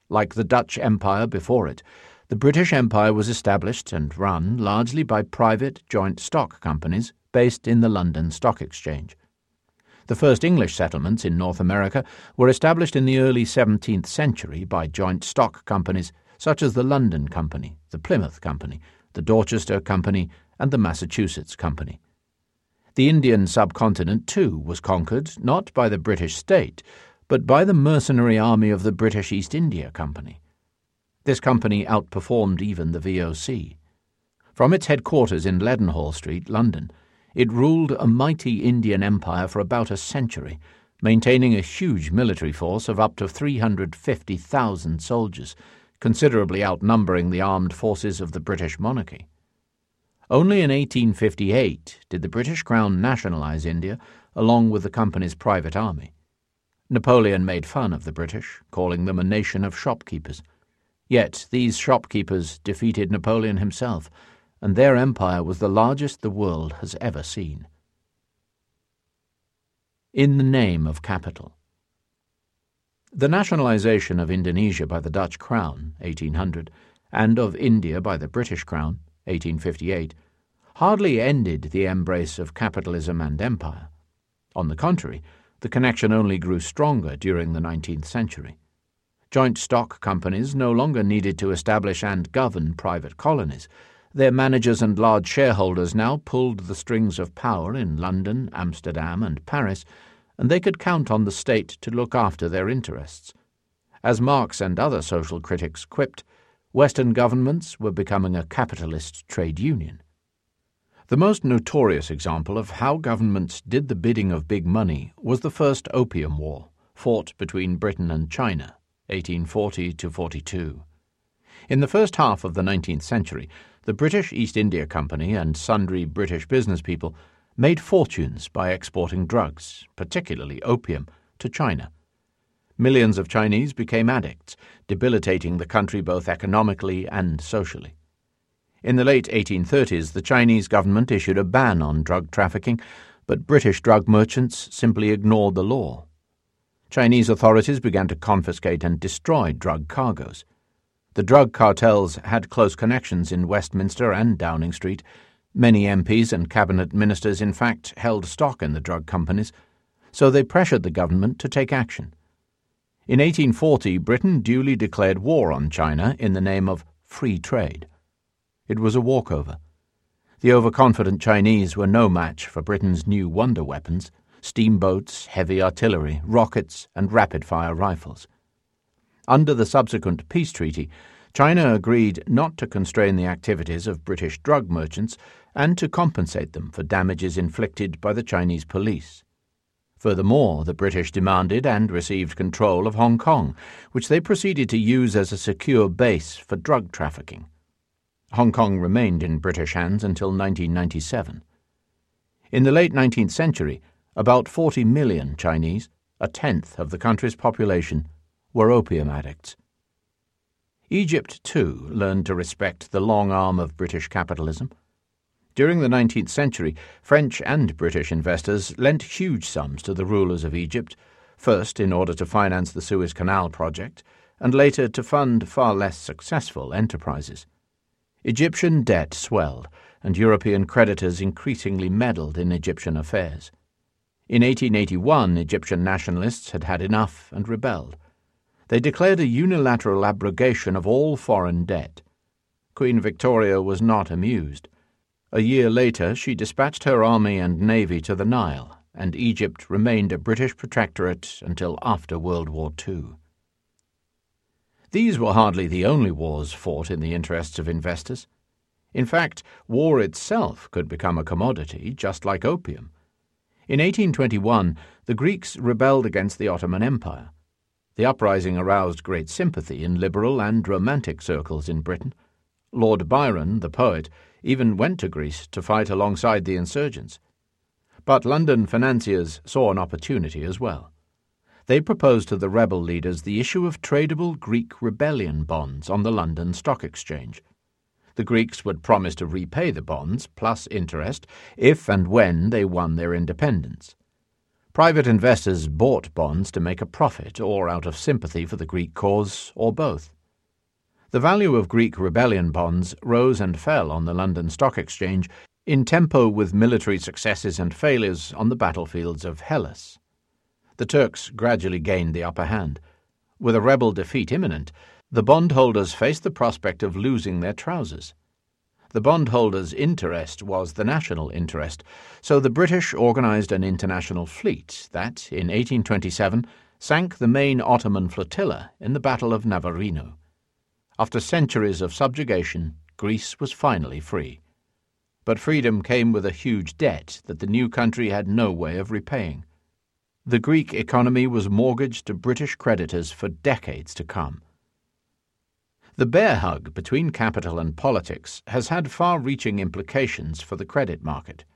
Like the Dutch Empire before it, the British Empire was established and run largely by private joint stock companies based in the London Stock Exchange. The first English settlements in North America were established in the early 17th century by joint stock companies such as the London Company, the Plymouth Company, the Dorchester Company, and the Massachusetts Company. The Indian subcontinent, too, was conquered not by the British state, but by the mercenary army of the British East India Company. This company outperformed even the VOC. From its headquarters in Leadenhall Street, London, it ruled a mighty Indian empire for about a century, maintaining a huge military force of up to 350,000 soldiers, considerably outnumbering the armed forces of the British monarchy. Only in 1858 did the British Crown nationalize India, along with the company's private army. Napoleon made fun of the British, calling them a nation of shopkeepers. Yet these shopkeepers defeated Napoleon himself, and their empire was the largest the world has ever seen. In the name of capital. The nationalization of Indonesia by the Dutch Crown, 1800, and of India by the British Crown, 1858, hardly ended the embrace of capitalism and empire. On the contrary, the connection only grew stronger during the 19th century. Joint stock companies no longer needed to establish and govern private colonies. Their managers and large shareholders now pulled the strings of power in London, Amsterdam, and Paris, and they could count on the state to look after their interests. As Marx and other social critics quipped, Western governments were becoming a capitalist trade union. The most notorious example of how governments did the bidding of big money was the First Opium War, fought between Britain and China, 1840-42. In the first half of the 19th century, the British East India Company and sundry British business people made fortunes by exporting drugs, particularly opium, to China. Millions of Chinese became addicts, debilitating the country both economically and socially. In the late 1830s, the Chinese government issued a ban on drug trafficking, but British drug merchants simply ignored the law. Chinese authorities began to confiscate and destroy drug cargoes. The drug cartels had close connections in Westminster and Downing Street. Many MPs and cabinet ministers, in fact, held stock in the drug companies, so they pressured the government to take action. In 1840, Britain duly declared war on China in the name of free trade. It was a walkover. The overconfident Chinese were no match for Britain's new wonder weapons: steamboats, heavy artillery, rockets, and rapid-fire rifles. Under the subsequent peace treaty, China agreed not to constrain the activities of British drug merchants and to compensate them for damages inflicted by the Chinese police. Furthermore, the British demanded and received control of Hong Kong, which they proceeded to use as a secure base for drug trafficking. Hong Kong remained in British hands until 1997. In the late 19th century, about 40 million Chinese, a tenth of the country's population, were opium addicts. Egypt, too, learned to respect the long arm of British capitalism. During the 19th century, French and British investors lent huge sums to the rulers of Egypt, first in order to finance the Suez Canal project, and later to fund far less successful enterprises. Egyptian debt swelled, and European creditors increasingly meddled in Egyptian affairs. In 1881, Egyptian nationalists had had enough and rebelled. They declared a unilateral abrogation of all foreign debt. Queen Victoria was not amused. A year later, she dispatched her army and navy to the Nile, and Egypt remained a British protectorate until after World War II. These were hardly the only wars fought in the interests of investors. In fact, war itself could become a commodity, just like opium. In 1821, the Greeks rebelled against the Ottoman Empire. The uprising aroused great sympathy in liberal and romantic circles in Britain. Lord Byron, the poet, even went to Greece to fight alongside the insurgents. But London financiers saw an opportunity as well. They proposed to the rebel leaders the issue of tradable Greek rebellion bonds on the London Stock Exchange. The Greeks would promise to repay the bonds, plus interest, if and when they won their independence. Private investors bought bonds to make a profit or out of sympathy for the Greek cause, or both. The value of Greek rebellion bonds rose and fell on the London Stock Exchange in tempo with military successes and failures on the battlefields of Hellas. The Turks gradually gained the upper hand. With a rebel defeat imminent, the bondholders faced the prospect of losing their trousers. The bondholders' interest was the national interest, so the British organized an international fleet that, in 1827, sank the main Ottoman flotilla in the Battle of Navarino. After centuries of subjugation, Greece was finally free. But freedom came with a huge debt that the new country had no way of repaying. The Greek economy was mortgaged to British creditors for decades to come. The bear hug between capital and politics has had far-reaching implications for the credit market.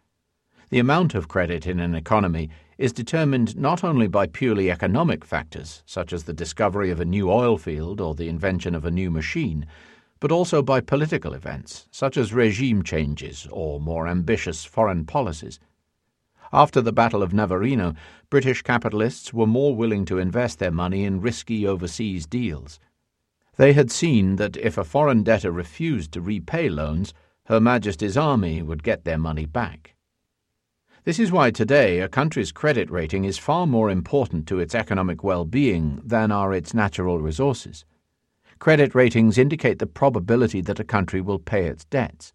The amount of credit in an economy is determined not only by purely economic factors, such as the discovery of a new oil field or the invention of a new machine, but also by political events, such as regime changes or more ambitious foreign policies. After the Battle of Navarino, British capitalists were more willing to invest their money in risky overseas deals. They had seen that if a foreign debtor refused to repay loans, Her Majesty's army would get their money back. This is why today a country's credit rating is far more important to its economic well-being than are its natural resources. Credit ratings indicate the probability that a country will pay its debts.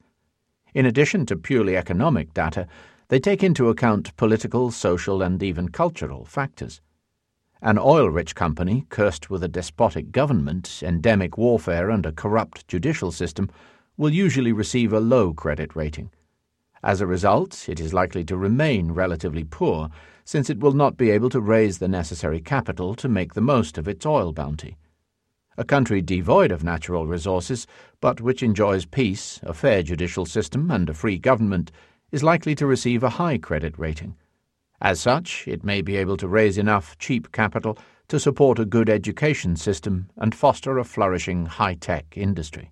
In addition to purely economic data, they take into account political, social, and even cultural factors. An oil-rich company, cursed with a despotic government, endemic warfare, and a corrupt judicial system, will usually receive a low credit rating. As a result, it is likely to remain relatively poor, since it will not be able to raise the necessary capital to make the most of its oil bounty. A country devoid of natural resources, but which enjoys peace, a fair judicial system, and a free government, is likely to receive a high credit rating. As such, it may be able to raise enough cheap capital to support a good education system and foster a flourishing high-tech industry.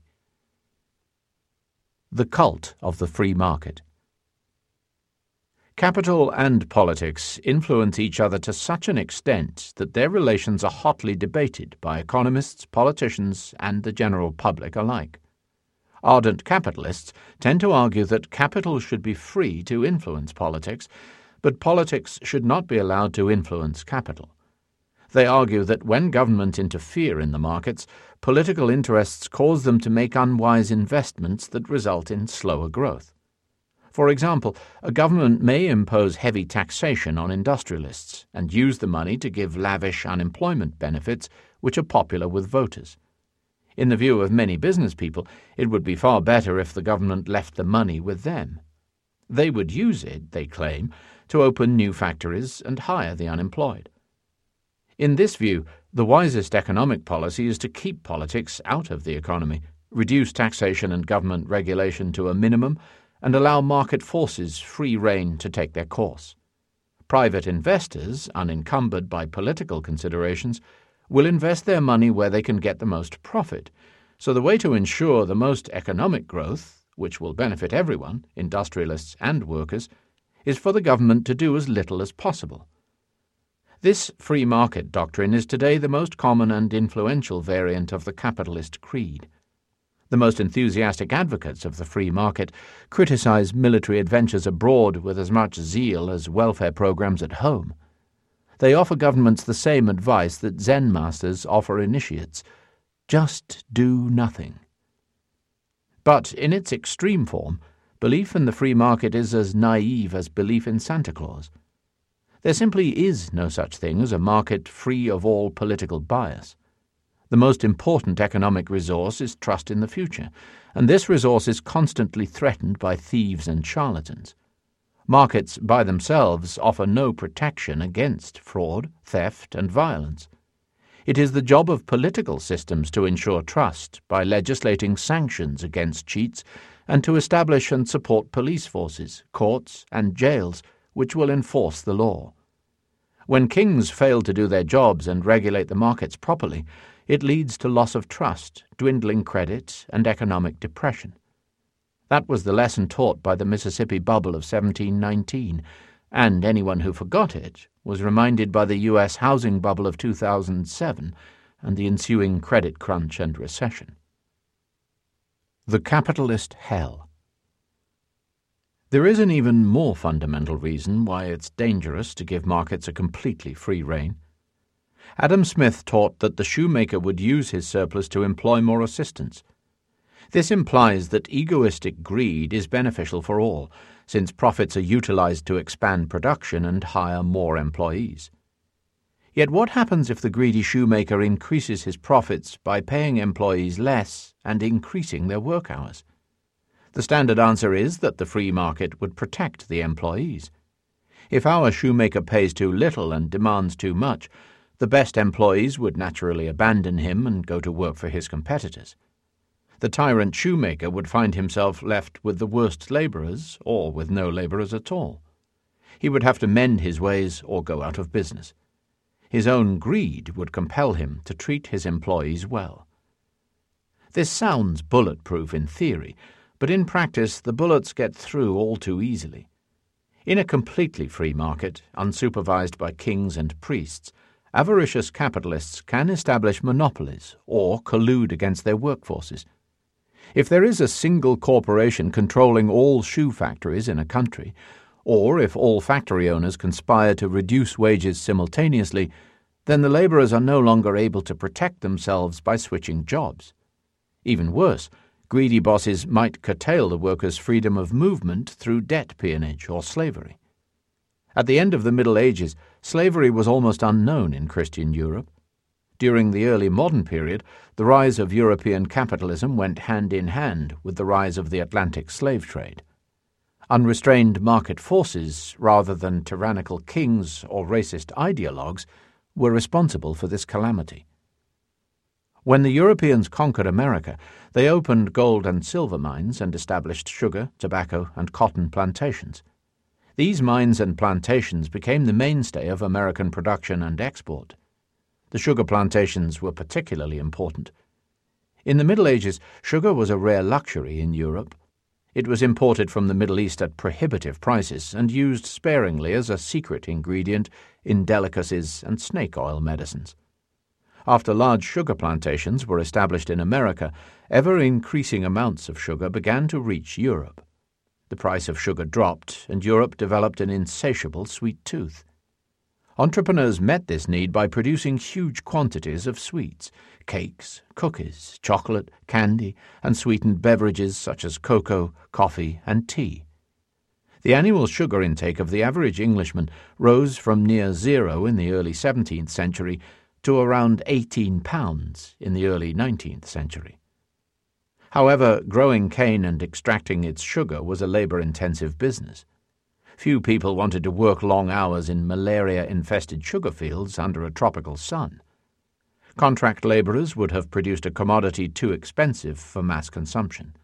The cult of the free market. Capital and politics influence each other to such an extent that their relations are hotly debated by economists, politicians, and the general public alike. Ardent capitalists tend to argue that capital should be free to influence politics, but politics should not be allowed to influence capital. They argue that when government interfere in the markets, political interests cause them to make unwise investments that result in slower growth. For example, a government may impose heavy taxation on industrialists and use the money to give lavish unemployment benefits, which are popular with voters. In the view of many business people, it would be far better if the government left the money with them. They would use it, they claim, to open new factories and hire the unemployed. In this view, the wisest economic policy is to keep politics out of the economy, reduce taxation and government regulation to a minimum, and allow market forces free rein to take their course. Private investors, unencumbered by political considerations, will invest their money where they can get the most profit, so the way to ensure the most economic growth, which will benefit everyone, industrialists and workers, is for the government to do as little as possible. This free market doctrine is today the most common and influential variant of the capitalist creed. The most enthusiastic advocates of the free market criticize military adventures abroad with as much zeal as welfare programs at home. They offer governments the same advice that Zen masters offer initiates: just do nothing. But in its extreme form, belief in the free market is as naive as belief in Santa Claus. There simply is no such thing as a market free of all political bias. The most important economic resource is trust in the future, and this resource is constantly threatened by thieves and charlatans. Markets by themselves offer no protection against fraud, theft, and violence. It is the job of political systems to ensure trust by legislating sanctions against cheats and to establish and support police forces, courts, and jails which will enforce the law. When kings fail to do their jobs and regulate the markets properly, it leads to loss of trust, dwindling credit, and economic depression. That was the lesson taught by the Mississippi Bubble of 1719, and anyone who forgot it was reminded by the U.S. housing bubble of 2007 and the ensuing credit crunch and recession. The capitalist hell. There is an even more fundamental reason why it's dangerous to give markets a completely free rein. Adam Smith taught that the shoemaker would use his surplus to employ more assistants. This implies that egoistic greed is beneficial for all, since profits are utilized to expand production and hire more employees. Yet what happens if the greedy shoemaker increases his profits by paying employees less and increasing their work hours? The standard answer is that the free market would protect the employees. If our shoemaker pays too little and demands too much, the best employees would naturally abandon him and go to work for his competitors. The tyrant shoemaker would find himself left with the worst laborers or with no laborers at all. He would have to mend his ways or go out of business. His own greed would compel him to treat his employees well. This sounds bulletproof in theory, but in practice the bullets get through all too easily. In a completely free market, unsupervised by kings and priests, avaricious capitalists can establish monopolies or collude against their workforces. If there is a single corporation controlling all shoe factories in a country, or if all factory owners conspire to reduce wages simultaneously, then the laborers are no longer able to protect themselves by switching jobs. Even worse, greedy bosses might curtail the workers' freedom of movement through debt peonage or slavery. At the end of the Middle Ages, slavery was almost unknown in Christian Europe. During the early modern period, the rise of European capitalism went hand in hand with the rise of the Atlantic slave trade. Unrestrained market forces, rather than tyrannical kings or racist ideologues, were responsible for this calamity. When the Europeans conquered America, they opened gold and silver mines and established sugar, tobacco, and cotton plantations. These mines and plantations became the mainstay of American production and export. The sugar plantations were particularly important. In the Middle Ages, sugar was a rare luxury in Europe. It was imported from the Middle East at prohibitive prices and used sparingly as a secret ingredient in delicacies and snake oil medicines. After large sugar plantations were established in America, ever-increasing amounts of sugar began to reach Europe. The price of sugar dropped, and Europe developed an insatiable sweet tooth. Entrepreneurs met this need by producing huge quantities of sweets, cakes, cookies, chocolate, candy, and sweetened beverages such as cocoa, coffee, and tea. The annual sugar intake of the average Englishman rose from near zero in the early 17th century to around 18 pounds in the early 19th century. However, growing cane and extracting its sugar was a labor-intensive business. Few people wanted to work long hours in malaria-infested sugar fields under a tropical sun. Contract laborers would have produced a commodity too expensive for mass consumption.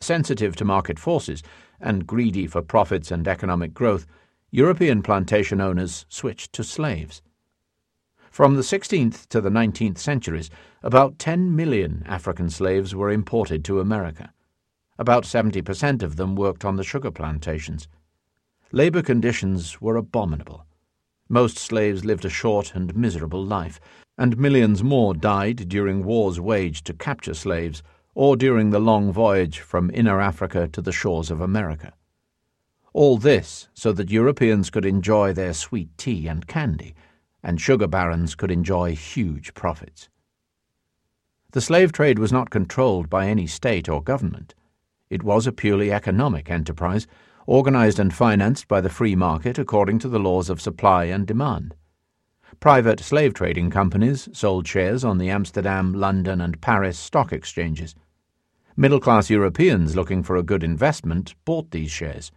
Sensitive to market forces and greedy for profits and economic growth, European plantation owners switched to slaves. From the 16th to the 19th centuries, about 10 million African slaves were imported to America. About 70% of them worked on the sugar plantations. Labor conditions were abominable. Most slaves lived a short and miserable life, and millions more died during wars waged to capture slaves or during the long voyage from Inner Africa to the shores of America. All this so that Europeans could enjoy their sweet tea and candy, and sugar barons could enjoy huge profits. The slave trade was not controlled by any state or government. It was a purely economic enterprise, organized and financed by the free market according to the laws of supply and demand. Private slave trading companies sold shares on the Amsterdam, London, and Paris stock exchanges. Middle-class Europeans looking for a good investment bought these shares.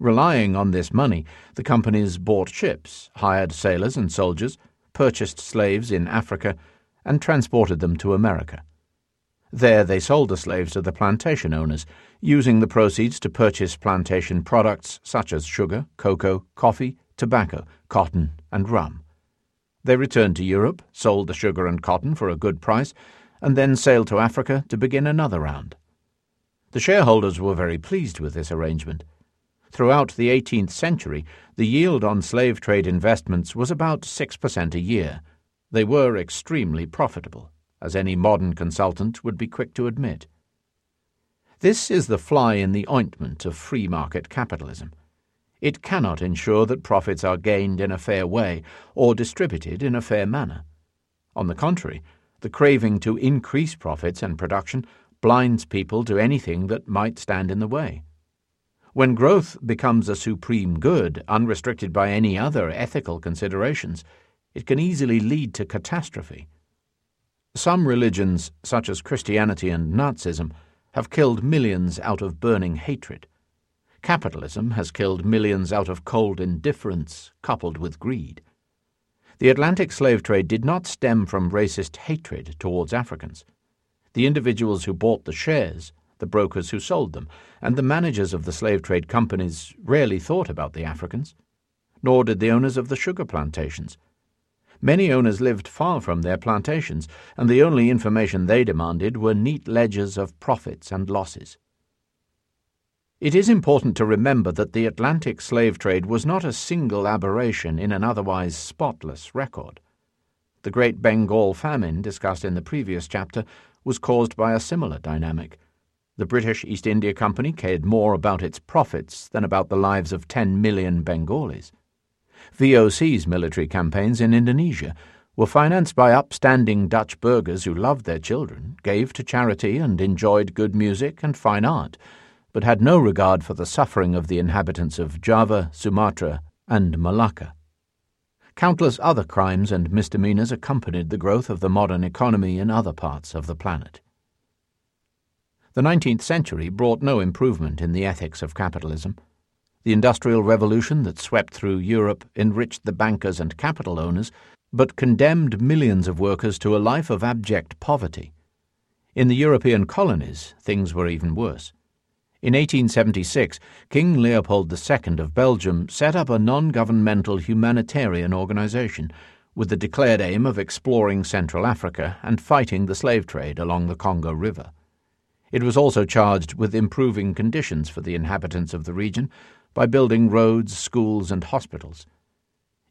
Relying on this money, the companies bought ships, hired sailors and soldiers, purchased slaves in Africa, and transported them to America. There they sold the slaves to the plantation owners, using the proceeds to purchase plantation products such as sugar, cocoa, coffee, tobacco, cotton, and rum. They returned to Europe, sold the sugar and cotton for a good price, and then sailed to Africa to begin another round. The shareholders were very pleased with this arrangement. Throughout the 18th century, the yield on slave trade investments was about 6% a year. They were extremely profitable, as any modern consultant would be quick to admit. This is the fly in the ointment of free market capitalism. It cannot ensure that profits are gained in a fair way or distributed in a fair manner. On the contrary, the craving to increase profits and production blinds people to anything that might stand in the way. When growth becomes a supreme good, unrestricted by any other ethical considerations, it can easily lead to catastrophe. Some religions, such as Christianity and Nazism, have killed millions out of burning hatred. Capitalism has killed millions out of cold indifference, coupled with greed. The Atlantic slave trade did not stem from racist hatred towards Africans. The individuals who bought the shares, the brokers who sold them, and the managers of the slave trade companies rarely thought about the Africans, nor did the owners of the sugar plantations. Many owners lived far from their plantations, and the only information they demanded were neat ledgers of profits and losses. It is important to remember that the Atlantic slave trade was not a single aberration in an otherwise spotless record. The Great Bengal Famine, discussed in the previous chapter, was caused by a similar dynamic. The British East India Company cared more about its profits than about the lives of 10 million Bengalis. VOC's military campaigns in Indonesia were financed by upstanding Dutch burghers who loved their children, gave to charity and enjoyed good music and fine art, but had no regard for the suffering of the inhabitants of Java, Sumatra, and Malacca. Countless other crimes and misdemeanors accompanied the growth of the modern economy in other parts of the planet. The 19th century brought no improvement in the ethics of capitalism. The Industrial Revolution that swept through Europe enriched the bankers and capital owners, but condemned millions of workers to a life of abject poverty. In the European colonies, things were even worse. In 1876, King Leopold II of Belgium set up a non-governmental humanitarian organization with the declared aim of exploring Central Africa and fighting the slave trade along the Congo River. It was also charged with improving conditions for the inhabitants of the region by building roads, schools, and hospitals.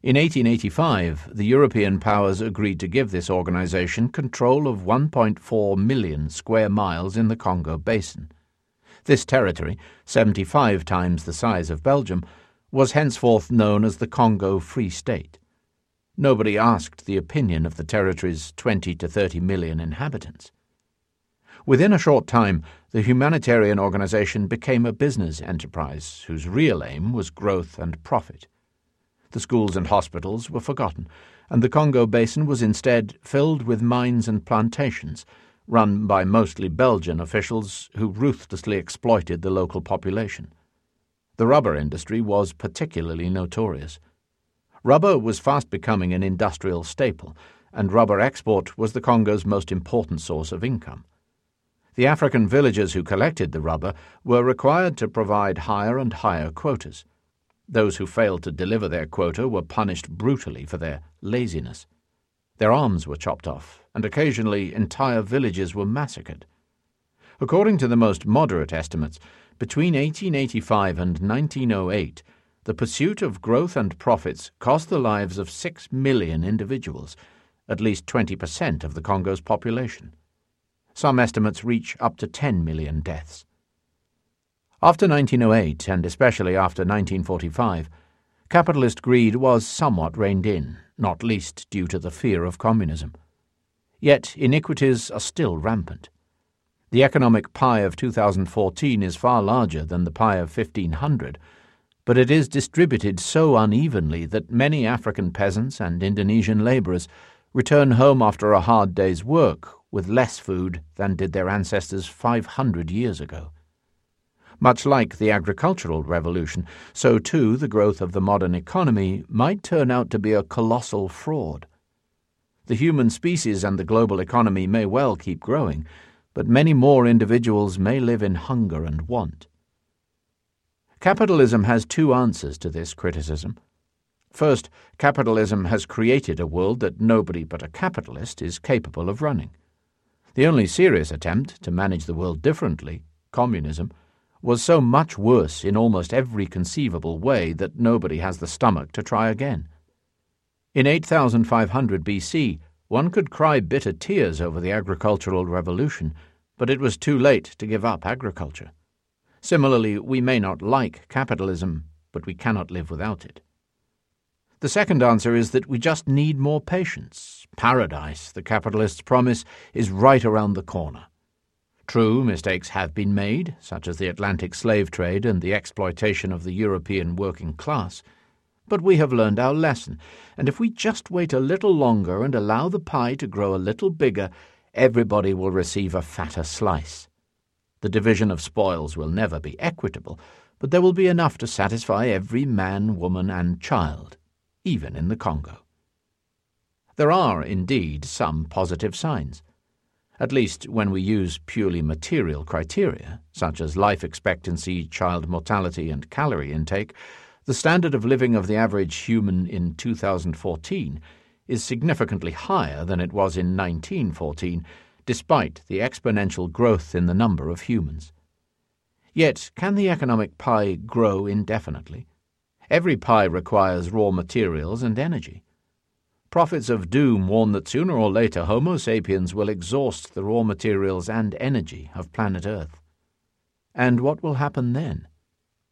In 1885, the European powers agreed to give this organization control of 1.4 million square miles in the Congo Basin. This territory, 75 times the size of Belgium, was henceforth known as the Congo Free State. Nobody asked the opinion of the territory's 20 to 30 million inhabitants. Within a short time, the humanitarian organization became a business enterprise whose real aim was growth and profit. The schools and hospitals were forgotten, and the Congo Basin was instead filled with mines and plantations, run by mostly Belgian officials who ruthlessly exploited the local population. The rubber industry was particularly notorious. Rubber was fast becoming an industrial staple, and rubber export was the Congo's most important source of income. The African villagers who collected the rubber were required to provide higher and higher quotas. Those who failed to deliver their quota were punished brutally for their laziness. Their arms were chopped off, and occasionally entire villages were massacred. According to the most moderate estimates, between 1885 and 1908, the pursuit of growth and profits cost the lives of 6 million individuals, at least 20% of the Congo's population. Some estimates reach up to 10 million deaths. After 1908, and especially after 1945, capitalist greed was somewhat reined in, not least due to the fear of communism. Yet iniquities are still rampant. The economic pie of 2014 is far larger than the pie of 1500, but it is distributed so unevenly that many African peasants and Indonesian laborers return home after a hard day's work with less food than did their ancestors 500 years ago. Much like the agricultural revolution, so too the growth of the modern economy might turn out to be a colossal fraud. The human species and the global economy may well keep growing, but many more individuals may live in hunger and want. Capitalism has two answers to this criticism. First, capitalism has created a world that nobody but a capitalist is capable of running. The only serious attempt to manage the world differently, communism, was so much worse in almost every conceivable way that nobody has the stomach to try again. In 8500 BC, one could cry bitter tears over the agricultural revolution, but it was too late to give up agriculture. Similarly, we may not like capitalism, but we cannot live without it. The second answer is that we just need more patience. Paradise, the capitalists promise, is right around the corner. True, mistakes have been made, such as the Atlantic slave trade and the exploitation of the European working class, but we have learned our lesson, and if we just wait a little longer and allow the pie to grow a little bigger, everybody will receive a fatter slice. The division of spoils will never be equitable, but there will be enough to satisfy every man, woman, and child, even in the Congo. There are, indeed, some positive signs. At least when we use purely material criteria, such as life expectancy, child mortality, and calorie intake, the standard of living of the average human in 2014 is significantly higher than it was in 1914, despite the exponential growth in the number of humans. Yet, can the economic pie grow indefinitely? Every pie requires raw materials and energy. Prophets of doom warn that sooner or later Homo sapiens will exhaust the raw materials and energy of planet Earth. And what will happen then?